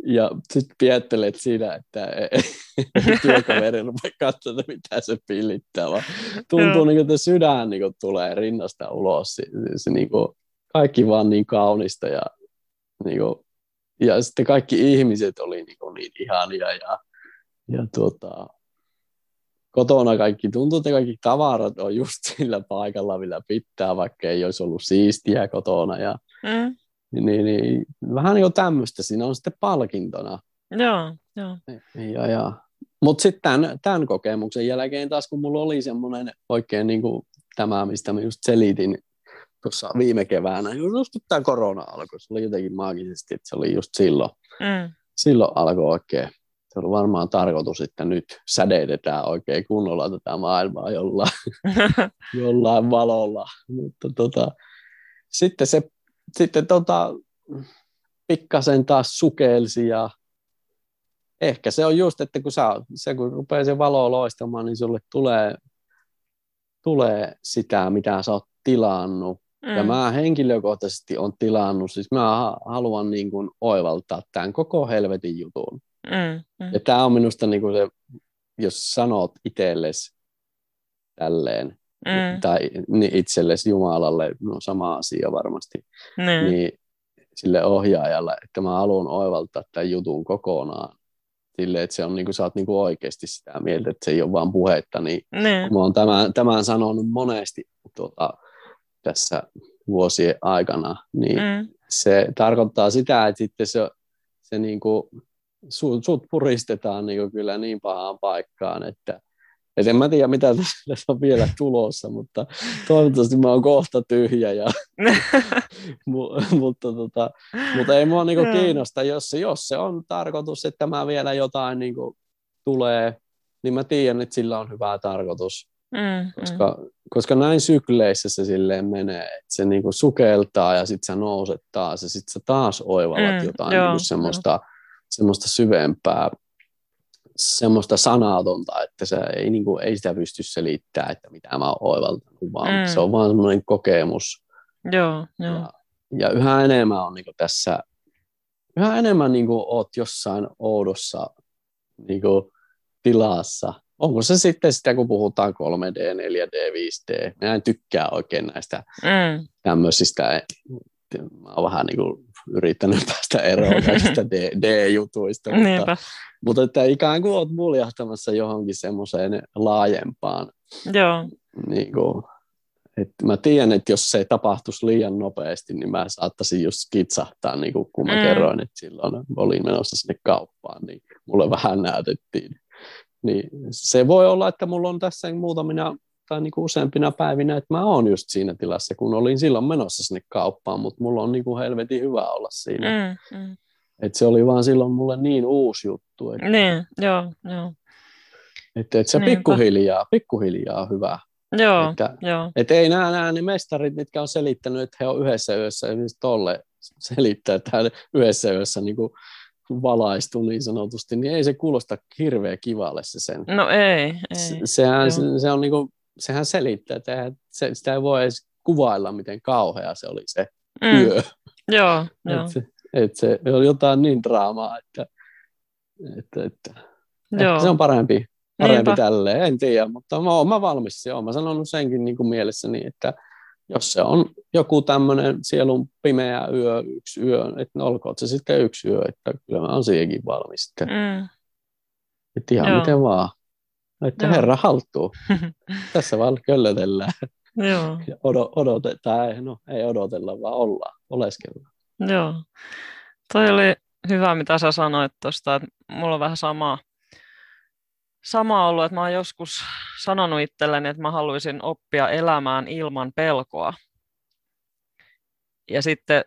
ja sit piettelet siinä, että työkaveri rupea katsomaan, mitä se pilittää, vaan tuntuu, niin, että sydän niin tulee rinnasta ulos, se, se, niin kuin, kaikki vaan niin kaunista, ja, niin kuin, ja sitten kaikki ihmiset oli niin, niin ihania, ja, ja tuota... Kotona kaikki tuntuu, että kaikki tavarat on just sillä paikalla, millä pitää, vaikka ei olisi ollut siistiä kotona. Ja, mm. niin, niin, vähän niin kuin tämmöistä siinä on sitten palkintona. Joo, joo. Ja, ja. Mutta sitten tämän, tämän kokemuksen jälkeen taas, kun mulla oli semmoinen oikein niin kuin tämä, mistä mä just selitin tuossa viime keväänä, just kun tämä korona alkoi, se oli jotenkin maagisesti, että se oli just silloin. Mm. Silloin alkoi oikein. Se on varmaan tarkoitus, että nyt sädeitetään oikein kunnolla tätä maailmaa jollain, jollain valolla. Mutta tota, sitten se sitten tota, pikkasen taas sukelsi ja ehkä se on just, että kun, sä, se, kun rupeaa se valo loistamaan, niin sulle tulee, tulee sitä, mitä sä oot tilannut. Mm. Ja mä henkilökohtaisesti oon tilannut, siis mä haluan niin kuin oivaltaa tämän koko helvetin jutun. Mm, mm. Ja tämä on minusta niin kuin se, jos sanot itsellesi tälleen, mm. tai niin itsellesi Jumalalle, no sama asia varmasti, mm. niin sille ohjaajalle, että mä haluan oivaltaa tämän jutun kokonaan. Silleen, että se on, niin kuin, sä oot niin kuin oikeasti sitä mieltä, että se ei ole vaan puhetta. Niin mm. kun mä oon tämän, tämän sanonut monesti tuota, tässä vuosien aikana, niin mm. se tarkoittaa sitä, että sitten se, se niin kuin... Sut, sut puristetaan niin kyllä niin pahaan paikkaan, että, Et en mä tiedä, mitä tässä on vielä tulossa, mutta toivottavasti mä oon kohta tyhjä. Ja, M- mutta, tota, mutta ei mua niinku kiinnosta, jos, jos se on tarkoitus, että mä vielä jotain niinku tulee, niin mä tiedän, että sillä on hyvä tarkoitus. Mm, koska, mm. koska näin sykleissä se silleen menee, että se niinku sukeltaa ja sitten sä nouset taas ja sitten sä taas oivallat mm, jotain joo, niin semmoista, jo. semmoista syvempää, semmoista sanatonta, että se ei, niinku, ei sitä pysty selittämään, että mitä mä oon oivaltanut, vaan mm. se on vaan semmoinen kokemus. Joo, joo. Ja, ja yhä enemmän on niinku tässä, yhä enemmän niinku oot jossain oudossa niinku tilassa. Onko se sitten sitä, kun puhutaan kolme D, neljä D, viisi D? Mä en tykkää oikein näistä mm. tämmöisistä. Mä oon vähän niin kuin yrittänyt päästä eroon näistä D-jutuista. Mutta, mutta että ikään kuin oot muljahtamassa johonkin semmoiseen laajempaan. Joo. Niin kuin, että mä tiedän, että jos se tapahtuisi liian nopeasti, niin mä saattaisin just kitsahtaa, niin kuin kun mä mm. kerroin, että silloin olin menossa sinne kauppaan, niin mulle vähän näytettiin. Niin se voi olla, että mulla on tässä muutamina tai niinku useampina päivinä, että mä oon just siinä tilassa, kun olin silloin menossa sinne kauppaan, mutta mulla on niinku helvetin hyvä olla siinä. Mm, mm. Että se oli vaan silloin mulle niin uusi juttu. Että niin, joo, joo. Että et se pikkuhiljaa, pikkuhiljaa on hyvä. Joo, että, joo. Että ei nää, nää ne mestarit, mitkä on selittänyt, että he on yhdessä yössä, esimerkiksi Tolle selittää, että hän yhdessä yössä niinku valaistui niin sanotusti, niin ei se kuulosta hirveän kivalle se sen. No ei, ei. Se, sehän, se, se on niinku, sehän selittää, että se, sitä ei voi edes kuvailla, miten kauhea se oli se mm. yö. Joo, joo. Et se, et se oli jotain niin draamaa, että, että, että, että se on parempi, parempi tälleen, en tiedä, mutta mä oon mä valmis, joo. Mä sanonut senkin niinku mielessäni, että jos se on joku tämmöinen sielun pimeä yö, yksi yö, että olkoon se sitten yksi yö, että kyllä mä oon siihenkin valmis. Että, mm. että ihan Joo. miten vaan. Että Joo. herra haltuu. Tässä vaan köllötellään. Joo. Odo, odotetaan, ei, no, ei odotella, vaan ollaan, oleskellaan. Joo. Toi oli hyvä, mitä sä sanoit tuosta, että mulla on vähän samaa. Sama ollut, että mä oon joskus sanonut itselleni, että mä haluaisin oppia elämään ilman pelkoa. Ja sitten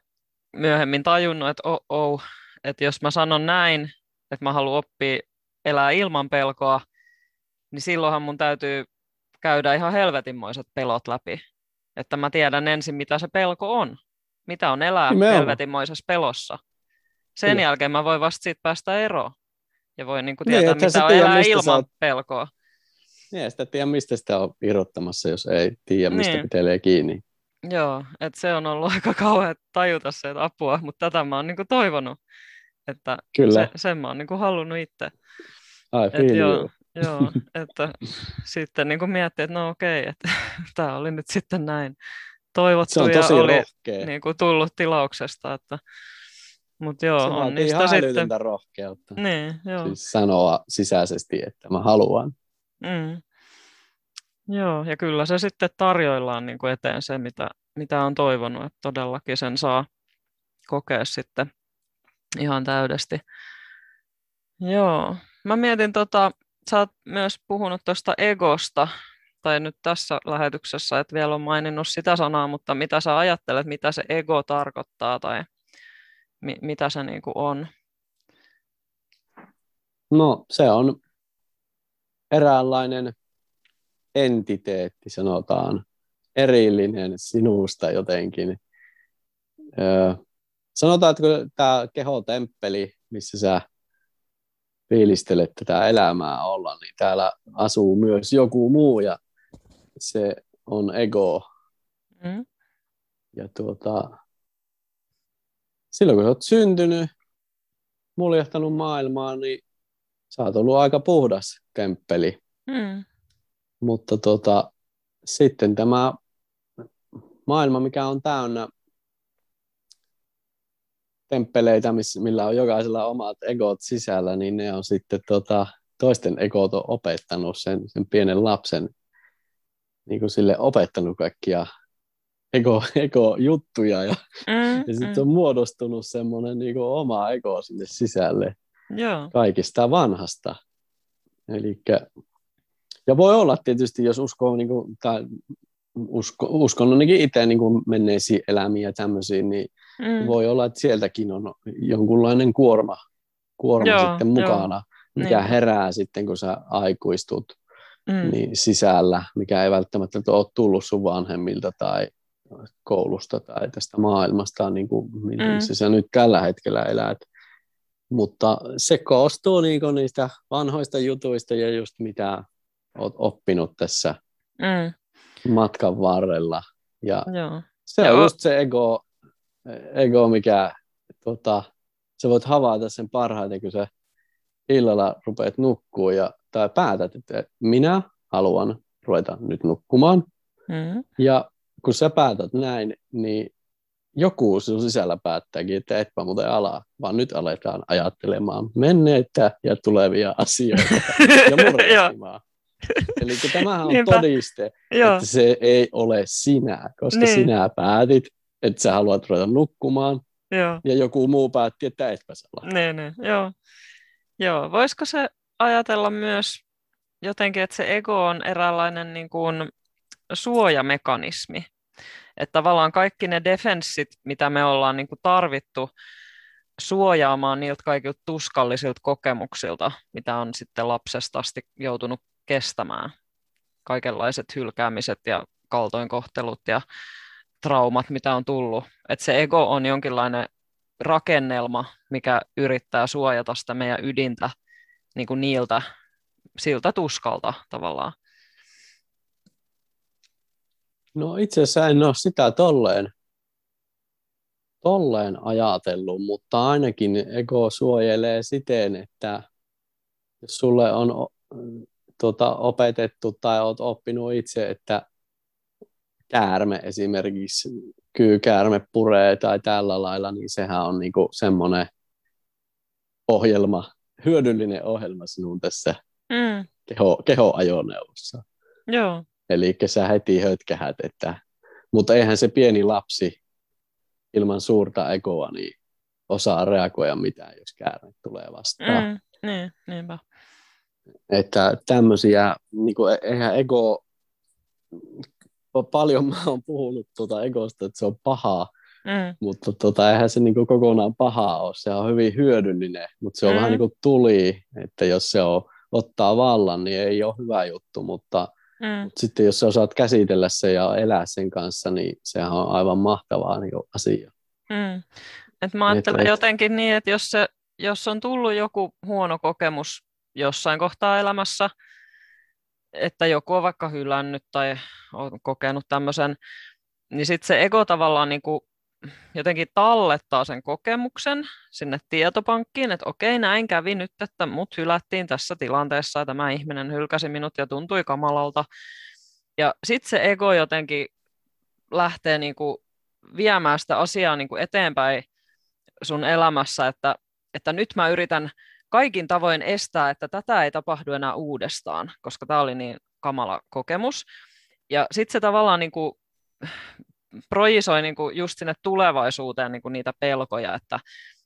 myöhemmin tajunnut, että oh, oh, että jos mä sanon näin, että mä haluan oppia elää ilman pelkoa, niin silloinhan mun täytyy käydä ihan helvetinmoiset pelot läpi. Että mä tiedän ensin, mitä se pelko on. Mitä on elää helvetinmoisessa pelossa. Sen jälkeen mä voin vasta siitä päästä eroon. Ja voi niin kuin tietää, niin, mitä on elää ilman oot... pelkoa. Niin, sitä tiedä, mistä sitä on irrottamassa, jos ei tiedä, niin. mistä pitelee kiinni. Joo, että se on ollut aika kauhean tajuta se, että apua, mutta tätä mä oon niin kuin toivonut. Että Kyllä. Se, sen mä oon niin kuin halunnut itse. Ai, et joo, joo, että sitten niin kuin miettii, että no okei, että tämä oli nyt sitten näin toivottu ja oli niin kuin tullut tilauksesta, että... Mut joo, se on niistä sitten rohkeutta. Niin, joo. Siis sanoa sisäisesti, että mä haluan. Mm. Joo, ja kyllä se sitten tarjoillaan niin kuin eteen se, mitä, mitä on toivonut, että todellakin sen saa kokea sitten ihan täydesti. Joo, mä mietin, tota, sä oot myös puhunut tuosta egosta, tai nyt tässä lähetyksessä, et vielä on maininnut sitä sanaa, mutta mitä sä ajattelet, mitä se ego tarkoittaa, tai... Mitä se niinku on? No se on eräänlainen entiteetti, sanotaan, erillinen sinusta jotenkin. Öö, sanotaan, että tämä kehotemppeli, missä sä fiilistelet tätä elämää olla, niin täällä asuu myös joku muu ja se on ego. Mm. Ja tuota... Silloin kun sä oot syntynyt, muljahtanut maailmaa, niin sä oot ollut aika puhdas temppeli. Mm. Mutta tota, sitten tämä maailma, mikä on täynnä temppeleitä, millä on jokaisella omat egot sisällä, niin ne on sitten tota, toisten egot on opettanut sen, sen pienen lapsen, niin kuin sille opettanut kaikkia. Ego, ego juttuja ja, mm, ja sitten mm. on muodostunut semmoinen niin kuin oma ego sinne sisälle Joo. kaikista vanhasta. Elikkä Ja voi olla tietysti, jos uskoo, niin kuin, tai usko, uskon ainakin itse niin kuin menneisiin elämiin ja tämmöisiin, niin mm. voi olla, että sieltäkin on jonkunlainen kuorma, kuorma joo, sitten mukana, joo. mikä niin. herää sitten, kun sä aikuistut mm. niin sisällä, mikä ei välttämättä ole tullut sun vanhemmilta tai koulusta tai tästä maailmasta, niin kuin, miten mm. sä nyt tällä hetkellä elät. Mutta se koostuu niin kuin niistä vanhoista jutuista ja just mitä olet oppinut tässä mm. matkan varrella. Ja joo. se on ja just se ego, ego mikä tota, sä voit havaita sen parhaiten, kun sä illalla rupeat nukkumaan ja, tai päätät, että minä haluan ruveta nyt nukkumaan. Mm. Ja kun sä päätät näin, niin joku sun sisällä päättääkin, että etpä muuten alaa, vaan nyt aletaan ajattelemaan menneitä ja tulevia asioita ja murehtimaan. Eli tämähän on todiste, että se ei ole sinä, koska niin. sinä päätit, että sä haluat ruveta nukkumaan joo. ja joku muu päätti, että etpä sä alaa. Niin, niin. Joo. Joo. Voisiko se ajatella myös jotenkin, että se ego on eräänlainen niin kuin suojamekanismi? Että tavallaan kaikki ne defenssit, mitä me ollaan niin kuin tarvittu suojaamaan niiltä kaikilta tuskallisilta kokemuksilta, mitä on sitten lapsesta asti joutunut kestämään. Kaikenlaiset hylkäämiset ja kaltoinkohtelut ja traumat, mitä on tullut. Että se ego on jonkinlainen rakennelma, mikä yrittää suojata sitä meidän ydintä niin kuin niiltä, siltä tuskalta tavallaan. No itse asiassa en ole sitä tolleen, tolleen ajatellut, mutta ainakin ego suojelee siten, että jos sulle on tuota, opetettu tai olet oppinut itse, että käärme esimerkiksi, kyykäärme puree tai tällä lailla, niin sehän on niinku semmoinen ohjelma, hyödyllinen ohjelma sinun tässä mm. keho, kehoajoneuvossa. Joo. Eli sä heti hötkähät, että, mutta eihän se pieni lapsi ilman suurta egoa niin osaa reagoida mitään, jos käärme tulee vastaan. Mm, niin, niinpä. Että tämmöisiä, niin kuin, eihän ego, paljon mä oon puhunut tuota egosta, että se on pahaa, mm. mutta tuota, eihän se niin kuin kokonaan pahaa ole, se on hyvin hyödyllinen, mutta se on mm. vähän niin kuin tuli, että jos se on, ottaa vallan, niin ei ole hyvä juttu, mutta Mm. Mutta sitten jos sä osaat käsitellä sen ja elää sen kanssa, niin sehän on aivan mahtavaa niin kuin asia. Mm. Et mä ajattelen et, jotenkin niin, että jos, se, jos on tullut joku huono kokemus jossain kohtaa elämässä, että joku on vaikka hylännyt tai on kokenut tämmöisen, niin sitten se ego tavallaan niin kuin jotenkin tallettaa sen kokemuksen sinne tietopankkiin, että okei, näin kävi nyt, että mut hylättiin tässä tilanteessa, ja tämä ihminen hylkäsi minut ja tuntui kamalalta. Ja sitten se ego jotenkin lähtee niinku viemään sitä asiaa niinku eteenpäin sun elämässä, että, että nyt mä yritän kaikin tavoin estää, että tätä ei tapahdu enää uudestaan, koska tämä oli niin kamala kokemus. Ja sitten se tavallaan niinku projisoi niinku just sinne tulevaisuuteen niinku niitä pelkoja, että,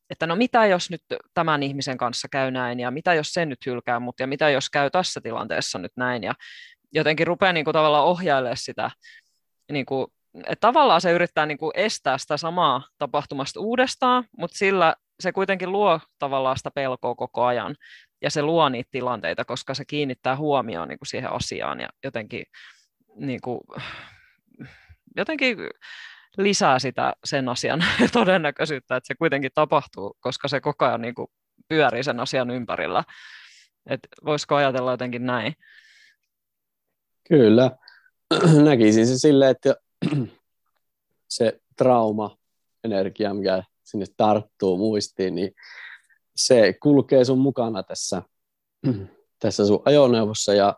että no mitä jos nyt tämän ihmisen kanssa käy näin, ja mitä jos sen nyt hylkää mut, ja mitä jos käy tässä tilanteessa nyt näin, ja jotenkin rupeaa niinku tavallaan ohjailemaan sitä, niinku, että tavallaan se yrittää niinku estää sitä samaa tapahtumasta uudestaan, mutta sillä se kuitenkin luo tavallaan sitä pelkoa koko ajan, ja se luo niitä tilanteita, koska se kiinnittää huomioon niinku siihen asiaan, ja jotenkin niinku jotenkin lisää sitä sen asian todennäköisyyttä, että se kuitenkin tapahtuu, koska se koko ajan niin kuin pyörii sen asian ympärillä. Et voisiko ajatella jotenkin näin? Kyllä. Näkisin se silleen, että se trauma-energia, mikä sinne tarttuu muistiin, niin se kulkee sun mukana tässä, tässä sun ajoneuvossa ja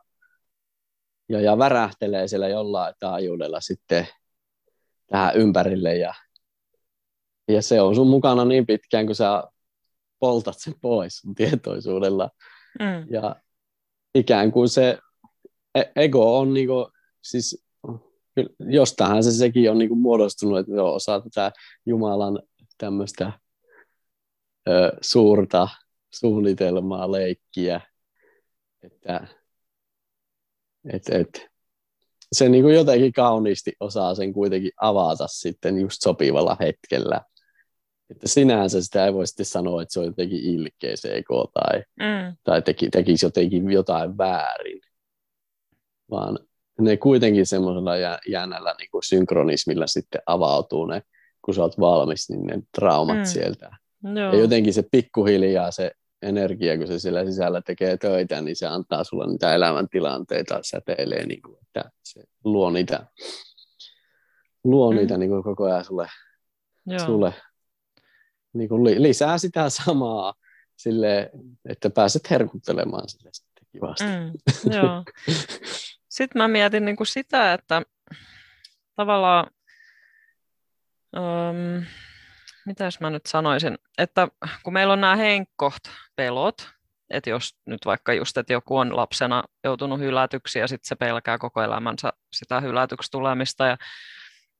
Ja, ja värähtelee siellä jollain taajuudella sitten tähän ympärille. Ja, ja se on sun mukana niin pitkään, kun sä poltat sen pois sun tietoisuudella. Mm. Ja ikään kuin se ego on, niinku, siis jostainhan se sekin on niinku muodostunut, että joo, osaa tätä Jumalan tämmöistä ö, suurta suunnitelmaa, leikkiä, että Et, et. Se niin kuin jotenkin kauniisti osaa sen kuitenkin avata sitten just sopivalla hetkellä. Että sinänsä sitä ei voi sitten sanoa, että se on jotenkin ilkeä seikoo tai, mm. tai teki, tekisi jotenkin jotain väärin. Vaan ne kuitenkin semmoisella jännällä niin kuin synkronismilla sitten avautuu ne, kun sä oot valmis, niin ne traumat mm. sieltä. No. Ja jotenkin se pikkuhiljaa se energia, kun se siellä sisällä tekee töitä, niin se antaa sulle niitä elämäntilanteita, säteilee, niin kuin, että se luo niitä, luo mm. niitä niin kuin koko ajan sulle, sulle niin kuin li, lisää sitä samaa, sille, että pääset herkuttelemaan sille sitten kivasti. Mm. Joo. Sitten mä mietin niin kuin sitä, että tavallaan, um, mitäs mä nyt sanoisin, että kun meillä on nämä henkkoht pelot, että jos nyt vaikka just, että joku on lapsena joutunut hylätyksi ja sitten se pelkää koko elämänsä sitä hylätyksi tulemista ja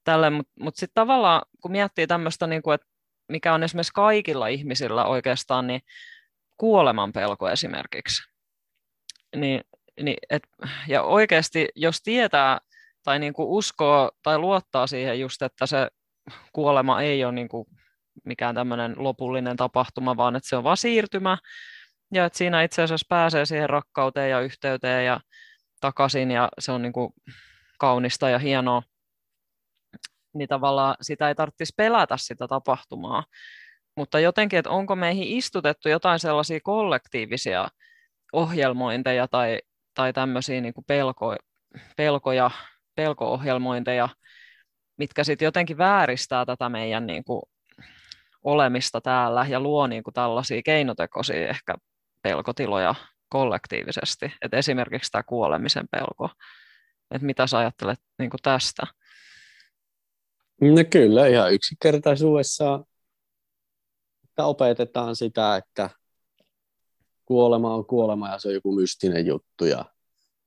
tälleen, mutta mut sitten tavallaan kun miettii tämmöistä, niin kuin, että mikä on esimerkiksi kaikilla ihmisillä oikeastaan, niin kuoleman pelko esimerkiksi, niin Niin et, ja oikeasti, jos tietää tai niinku uskoo tai luottaa siihen just, että se kuolema ei ole niinku mikään tämmöinen lopullinen tapahtuma, vaan että se on vaan siirtymä ja että siinä itse asiassa pääsee siihen rakkauteen ja yhteyteen ja takaisin ja se on niinku kaunista ja hienoa, niin tavallaan sitä ei tarvitsisi pelätä sitä tapahtumaa. Mutta jotenkin, että onko meihin istutettu jotain sellaisia kollektiivisia ohjelmointeja tai tai tämmöisiä niin kuin pelko, pelkoja, pelko-ohjelmointeja, mitkä sitten jotenkin vääristää tätä meidän niin kuin olemista täällä ja luo niin kuin tällaisia keinotekoisia ehkä pelkotiloja kollektiivisesti. Et esimerkiksi tämä kuolemisen pelko. Et mitä sä ajattelet niin kuin tästä? No kyllä, ihan yksinkertaisuudessa että opetetaan sitä, että kuolema on kuolema ja se on joku mystinen juttu ja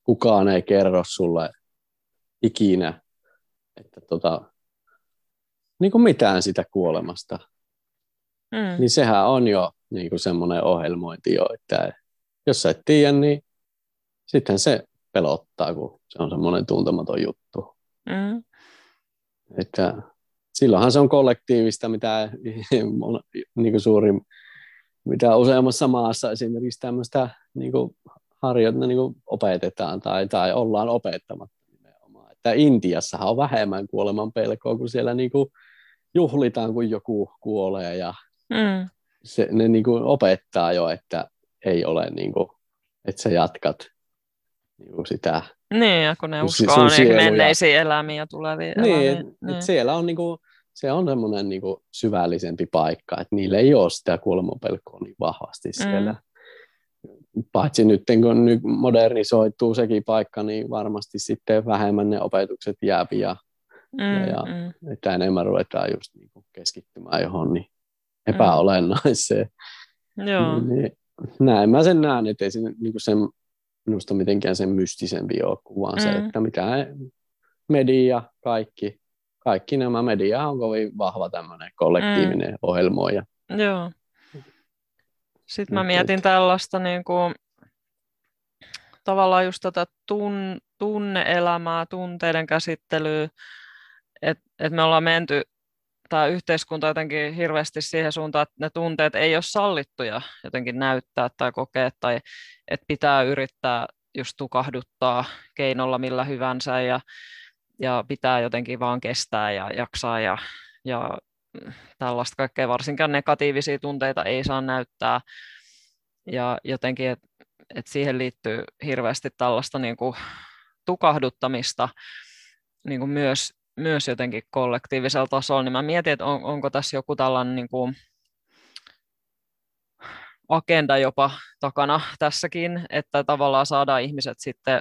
kukaan ei kerro sulle ikinä että tota, niin kuin mitään sitä kuolemasta. Mm. Niin sehän on jo niin kuin semmoinen ohjelmointi jo, että jos sä et tiedä, niin sitten se pelottaa, kun se on semmoinen tuntematon juttu. Mm. Että silloinhan se on kollektiivista, mitä niin kuin suurin mitä useammassa maassa esimerkiksi tämmöistä niin kuin harjoitetta niin kuin opetetaan tai, tai ollaan opettamatta nimenomaan. Että Intiassahan on vähemmän kuoleman pelkoa, kun siellä niin kuin juhlitaan, kun joku kuolee. Ja mm. se, ne niin kuin opettaa jo, että ei ole, niin kuin, että sä jatkat niin kuin sitä. Niin, ja kun ne uskoo niin menneisiin elämiin ja tuleviin niin, elämiin. Et, niin, että siellä on niin kuin, se on semmoinen niin kuin syvällisempi paikka, että niillä ei ole sitä kuolemanpelkoa niin vahvasti siellä. Mm. Paitsi nyt kun nyt modernisoituu sekin paikka, niin varmasti sitten vähemmän ne opetukset jääpi ja, mm, ja mm. että enemmän ruvetaan just niin kuin keskittymään johon niin epäolennaiseen. Mm. Joo. Niin, näin mä sen näen, ettei se niin kuin sen, minusta mitenkään sen mystisempi ole kuin vaan mm. se, että mitä media, kaikki. Kaikki nämä media on kovin vahva tämmöinen kollektiivinen mm. ohjelmoija. Joo. Sitten mä mietin tällaista niin kuin, tavallaan just tätä tun, tunne-elämää, tunteiden käsittelyä, että et me ollaan menty tämä yhteiskunta jotenkin hirveästi siihen suuntaan, että ne tunteet ei ole sallittuja jotenkin näyttää tai kokea tai että pitää yrittää just tukahduttaa keinolla millä hyvänsä ja ja pitää jotenkin vaan kestää ja jaksaa ja, ja tällaista kaikkea, varsinkaan negatiivisia tunteita ei saa näyttää. Ja jotenkin, että et siihen liittyy hirveästi tällaista niin kuin tukahduttamista niin kuin myös, myös jotenkin kollektiivisella tasolla. Niin mä mietin, että on, onko tässä joku tällainen niin kuin agenda jopa takana tässäkin, että tavallaan saadaan ihmiset sitten,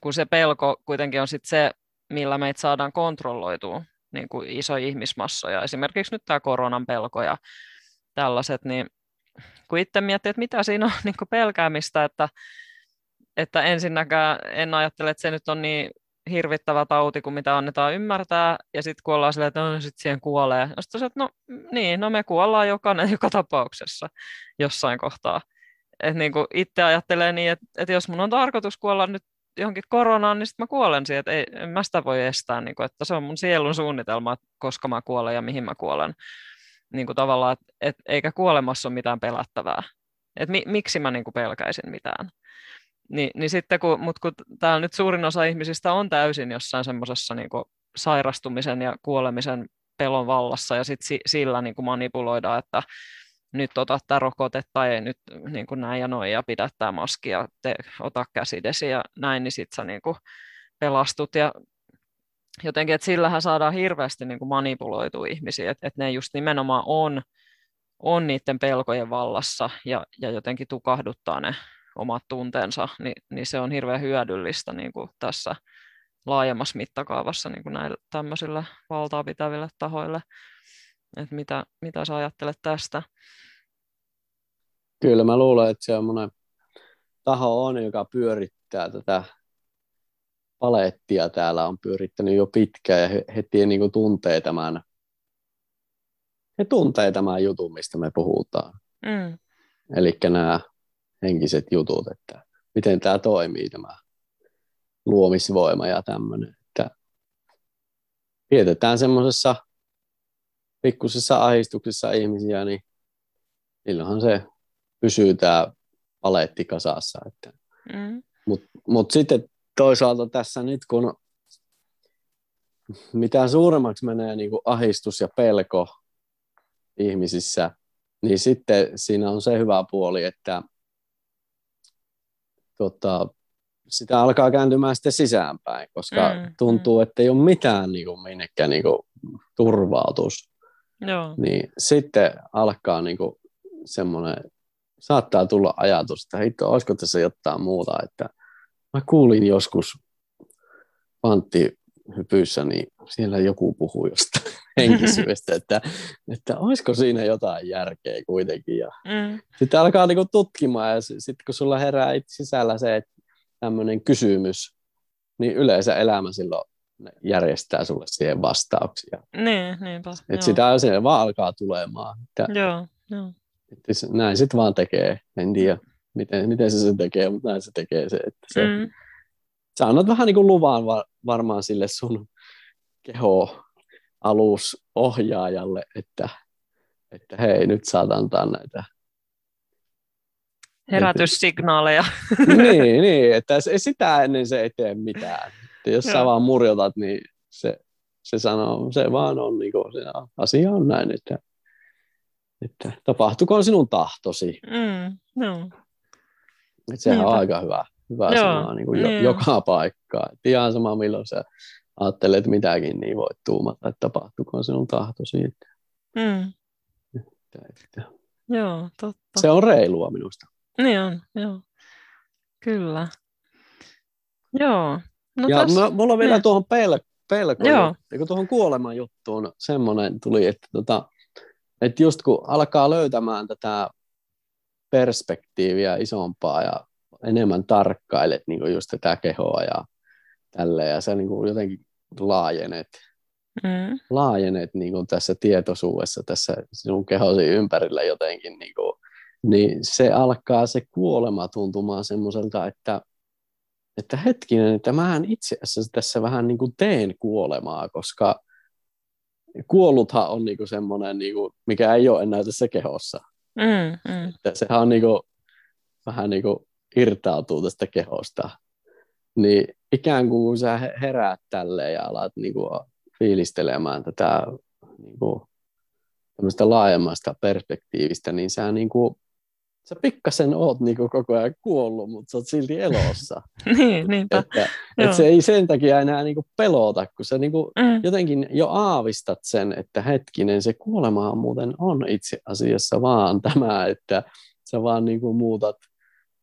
kun se pelko kuitenkin on sitten se, millä meitä saadaan kontrolloitua niin kuin isoja ihmismassoja. Esimerkiksi nyt tämä koronan pelko ja tällaiset, niin kun itse miettii, että mitä siinä on niin kuin pelkäämistä, että, että ensinnäkään en ajattele, että se nyt on niin hirvittävä tauti, kuin mitä annetaan ymmärtää, ja sitten kun ollaan silleen, että no, sitten siihen kuolee. Ja sitten no niin, no me kuollaan jokainen joka tapauksessa jossain kohtaa. Että niin kuin itse ajattelee niin, että, että jos mun on tarkoitus kuolla nyt johonkin koronaan, niin sitten mä kuolen siihen, että ei, en mä sitä voi estää, niin kuin, että se on mun sielun suunnitelma, että koska mä kuolen ja mihin mä kuolen. Niin kuin tavallaan, että, et, eikä kuolemassa ole mitään pelättävää. Että mi, miksi mä niin kuin pelkäisin mitään. Ni, niin sitten, kun, mut kun täällä nyt suurin osa ihmisistä on täysin jossain semmoisessa niin kuin sairastumisen ja kuolemisen pelon vallassa, ja sitten si, sillä niin kuin manipuloidaan, että nyt ota tämä rokote tai nyt niin kuin näin ja noin ja pidä tämä maski ja te, ota käsidesi ja näin, niin sitten sä niin kuin pelastut. Ja jotenkin, että sillähän saadaan hirveästi niin kuin manipuloitua ihmisiä, että et ne just nimenomaan on, on niiden pelkojen vallassa ja, ja jotenkin tukahduttaa ne omat tunteensa, niin, niin se on hirveän hyödyllistä niin kuin tässä laajemmassa mittakaavassa niin kuin näillä tämmöisillä valtaa pitävillä tahoilla. Että mitä, mitä sä ajattelet tästä? Kyllä mä luulen, että semmoinen taho on, joka pyörittää tätä palettia täällä, on pyörittänyt jo pitkään ja he, heti niin kuin tuntee tämän, he tuntee tämän jutun, mistä me puhutaan. Mm. Elikkä nämä henkiset jutut, että miten tämä toimii, tämä luomisvoima ja tämmöinen. Vietetään semmoisessa pikkusessa ahdistuksessa ihmisiä, niin silloinhan se pysyy tämä paletti kasassa. Mm. Mutta mut sitten toisaalta tässä nyt, kun mitä suuremmaksi menee niin kuin ahdistus ja pelko ihmisissä, niin sitten siinä on se hyvä puoli, että tota, sitä alkaa kääntymään sitten sisäänpäin, koska mm. tuntuu, että ei ole mitään niin kuin minnekään niin kuin turvautus. Joo. Niin sitten alkaa niinku semmoinen, saattaa tulla ajatus, että hitto, olisiko tässä jotain muuta, että mä kuulin joskus kvanttihypyssä, niin siellä joku puhui jostain henkisyydestä, että, että olisiko siinä jotain järkeä kuitenkin. Ja mm. sitten alkaa niinku tutkimaan ja sitten kun sulla herää sisällä se, että tämmöinen kysymys, niin yleensä elämä silloin järjestää sulle siihen vastauksia. Niin, niinpä. Et sitä se vaan alkaa tulemaan. Että, joo, joo. Että näin sitten vaan tekee. En tiedä, miten, miten se se tekee, mutta näin se tekee se. Että se mm. Sä annat vähän niin kuin luvan var, varmaan sille sun keho-alusohjaajalle, että, että hei, nyt saat antaa näitä herätyssignaaleja. niin, niin, että sitä ennen se ei tee mitään. Että jos joo. sä vaan murjotat, niin se, se sanoo, se vaan on, niin kuin, se asia on näin, että, että tapahtukoon sinun tahtosi. Mm, no. Että sehän niinpä. On aika hyvä, hyvä sanoa niin kuin jo, joka paikkaan. Että ihan sama, milloin sä ajattelet mitäkin, niin voit tuumata, että tapahtukoon sinun tahtosi. Että, mm. että, että. Joo, totta. Se on reilua minusta. Niin on, joo. Kyllä. Joo. No ja tässä, mulla on vielä ne. tuohon pelko, pelko ja tuohon kuoleman juttuun semmoinen tuli, että, tota, että just kun alkaa löytämään tätä perspektiiviä isompaa ja enemmän tarkkailet niin kuin just tätä kehoa ja tälleen, ja sä niin kuin jotenkin laajenet, mm. laajenet niin kuin tässä tietoisuudessa, tässä sinun kehosi ympärillä jotenkin, niin, kuin, niin se alkaa se kuolema tuntumaan semmoiselta, että Että hetkinen, että mähän itse asiassa tässä vähän niin kuin teen kuolemaa, koska kuolluthan on niin kuin semmoinen, niin kuin, mikä ei ole enää tässä kehossa. Mm, mm. Että sehän on niin kuin, vähän niin kuin irtautuu tästä kehosta. Niin ikään kuin kun sä heräät tälleen ja alat niin kuin fiilistelemään tätä niin kuin, tämmöistä laajemmasta perspektiivistä, niin sä niin kuin sä pikkasen oot niin kuin koko ajan kuollut, mutta sä oot silti elossa. niin, niinpä. Että, et se ei sen takia enää niin kuin pelota, kun sä niin kuin mm. jotenkin jo aavistat sen, että hetkinen, se kuolema muuten on itse asiassa vaan tämä, että sä vaan niin kuin muutat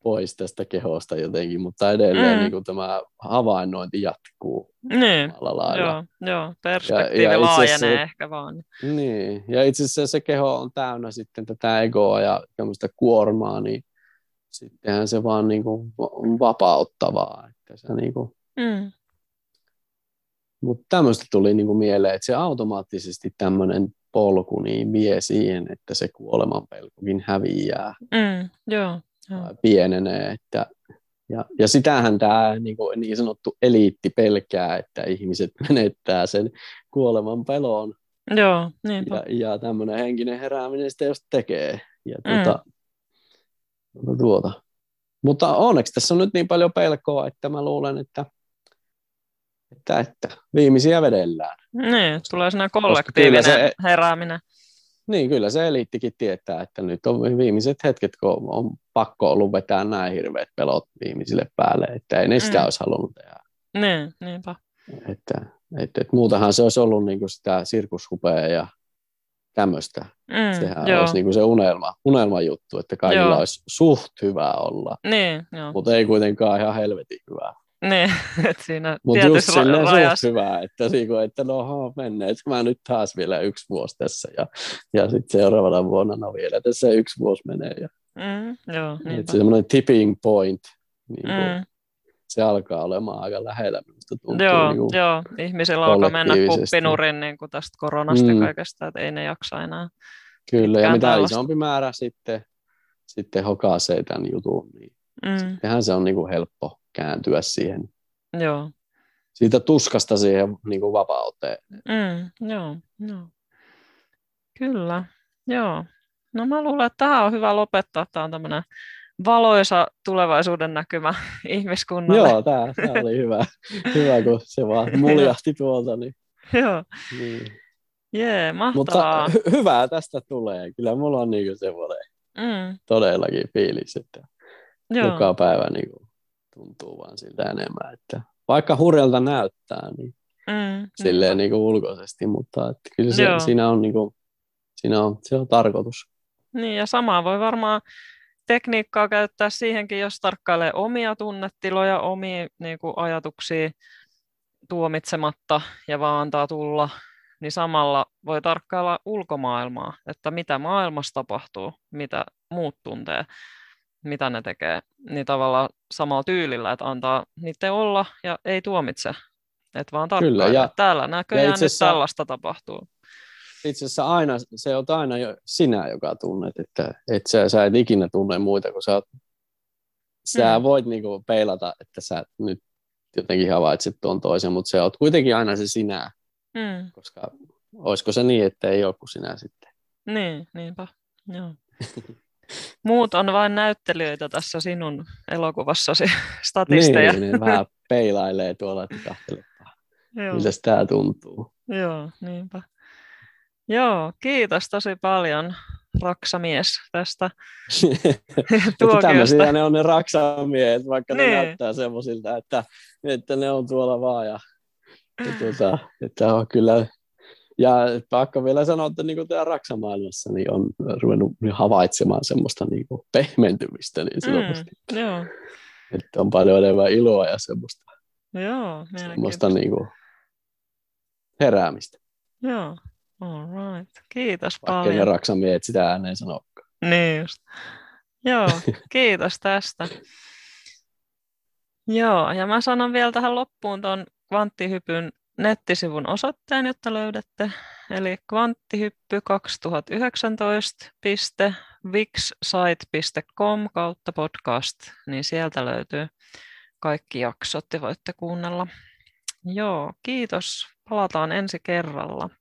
pois tästä kehosta jotenkin, mutta edelleen mm. niin kuin tämä havainnointi jatkuu. Niin, joo, joo, perspektiivi ja, ja laajenee ehkä vaan. Niin, ja itse asiassa se keho on täynnä sitten tätä egoa ja tämmöistä kuormaa, niin sittenhän se vaan niin kuin on vapauttavaa. Niin mm. Mutta tämmöistä tuli niin kuin mieleen, että se automaattisesti tämmöinen polku niin vie siihen, että se kuoleman pelkokin häviää. Mm, joo. Pienenee, että Ja, ja sitähän tämä niin, niin sanottu eliitti pelkää, että ihmiset menettää sen kuoleman peloon. Joo, niinpä. Ja, ja tämmöinen henkinen herääminen sitä just tekee. Ja tuota, mm. tuota. Mutta onneksi tässä on nyt niin paljon pelkoa, että mä luulen, että, että, että viimeisiä vedellään. Niin, tulee siinä kollektiivinen se, herääminen. Niin, kyllä se eliittikin tietää, että nyt on viimeiset hetket, kun on pakko ollut vetää nämä hirveät pelot viimeisille päälle, että ei ne sitä mm. olisi halunnut tehdä. Niin, niinpä. Että, että, että muutahan se olisi ollut niin kuin sitä sirkushupea ja tämmöistä. Mm, Sehän joo. olisi niin kuin se unelma, unelmajuttu, että kaikilla joo. olisi suht hyvä olla, niin, mutta ei kuitenkaan ihan helvetin hyvää. Niin, että siinä mutta just silleen suht hyvää, että, että noha menneet, mä nyt taas vielä yksi vuosi tässä ja, ja sitten seuraavana vuonna no vielä tässä yksi vuosi menee. Ja, mm, joo, että semmoinen tipping point. Niin kuin, mm. Se alkaa olemaan aika lähellä. Tuntuu joo, niin joo, ihmisillä alkaa mennä kuppinurin niin kuin tästä koronasta mm. ja kaikesta, että ei ne jaksa enää. Kyllä, ja mitä tällaista. Isompi määrä sitten, sitten hokaisee tämän jutun, niin mm. sittenhän se on niin kuin helppo kääntyä siihen. Joo. Siitä tuskasta siihen niin kuin vapauteen. Mm, joo, joo, kyllä, joo. No mä luulen, että tämä on hyvä lopettaa. Tämä on tämmöinen valoisa tulevaisuuden näkymä ihmiskunnalle. Joo, tämä, tämä oli hyvä. Hyvä, kun se vaan muljahti tuolta. Niin. Joo. Niin. Jee, mahtavaa. Mutta hy- hyvää tästä tulee. Kyllä mulla on niin semmoinen mm. todellakin fiilis, että joo. joka päivä niin kuin tuntuu vaan siltä enemmän. Että vaikka hurjalta näyttää, niin mm, silleen niin kuin ulkoisesti, mutta että kyllä se, siinä, on niin kuin, siinä on, se on tarkoitus. Niin, ja samaa voi varmaan tekniikkaa käyttää siihenkin, jos tarkkailee omia tunnetiloja, omia niin kuin ajatuksia tuomitsematta ja vaan antaa tulla, niin samalla voi tarkkailla ulkomaailmaa, että mitä maailmassa tapahtuu, mitä muut tuntee, mitä ne tekee, niin tavallaan samalla tyylillä, että antaa niiden olla ja ei tuomitse, että vaan tarkkailla. Kyllä, ja, täällä näköjään ja asiassa, nyt tällaista tapahtuu. Itse asiassa aina, se on aina jo sinä, joka tunnet, että, että sä, sä et ikinä tunne muita, kun sä, oot, sä mm. voit niin kuin peilata, että sä nyt jotenkin havaitset tuon toisen, mutta sä oot kuitenkin aina se sinä, mm. koska olisiko se niin, että ei ole kuin sinä sitten. Niin, niinpä, joo. Muut on vain näyttelijöitä tässä sinun elokuvassasi, statisteja. Niin, ne vähän peilailee tuolla, että kahtelepa, miltäs tää tuntuu. Joo, niinpä. Joo, kiitos tosi paljon, raksamies, tästä tuokiosta. Tämmöisiä ne on ne raksamiehet, vaikka niin. ne näyttää semmoisilta, että, että ne on tuolla vaan. Ja, ja tuota, että on kyllä. Ja pakko vielä sanoa, että niin kuin täällä raksamaailmassa niin on ruvennut havaitsemaan semmoista niin kuin pehmentymistä niin sanotusti. Mm, joo. Että on paljon enemmän iloa ja semmoista, joo, semmoista niin kuin heräämistä. Joo. All right. Kiitos Vaikka paljon. Vaikka ne raksamiehet sitä ääneen sanokaan. Niin just. Joo, kiitos tästä. Joo, ja mä sanon vielä tähän loppuun tuon Kvanttihypyn nettisivun osoitteen, jotta löydätte. Eli kvanttihyppy kaksituhattayhdeksäntoista piste vixsite piste com kautta podcast, niin sieltä löytyy kaikki jaksot ja voitte kuunnella. Joo, kiitos. Palataan ensi kerralla.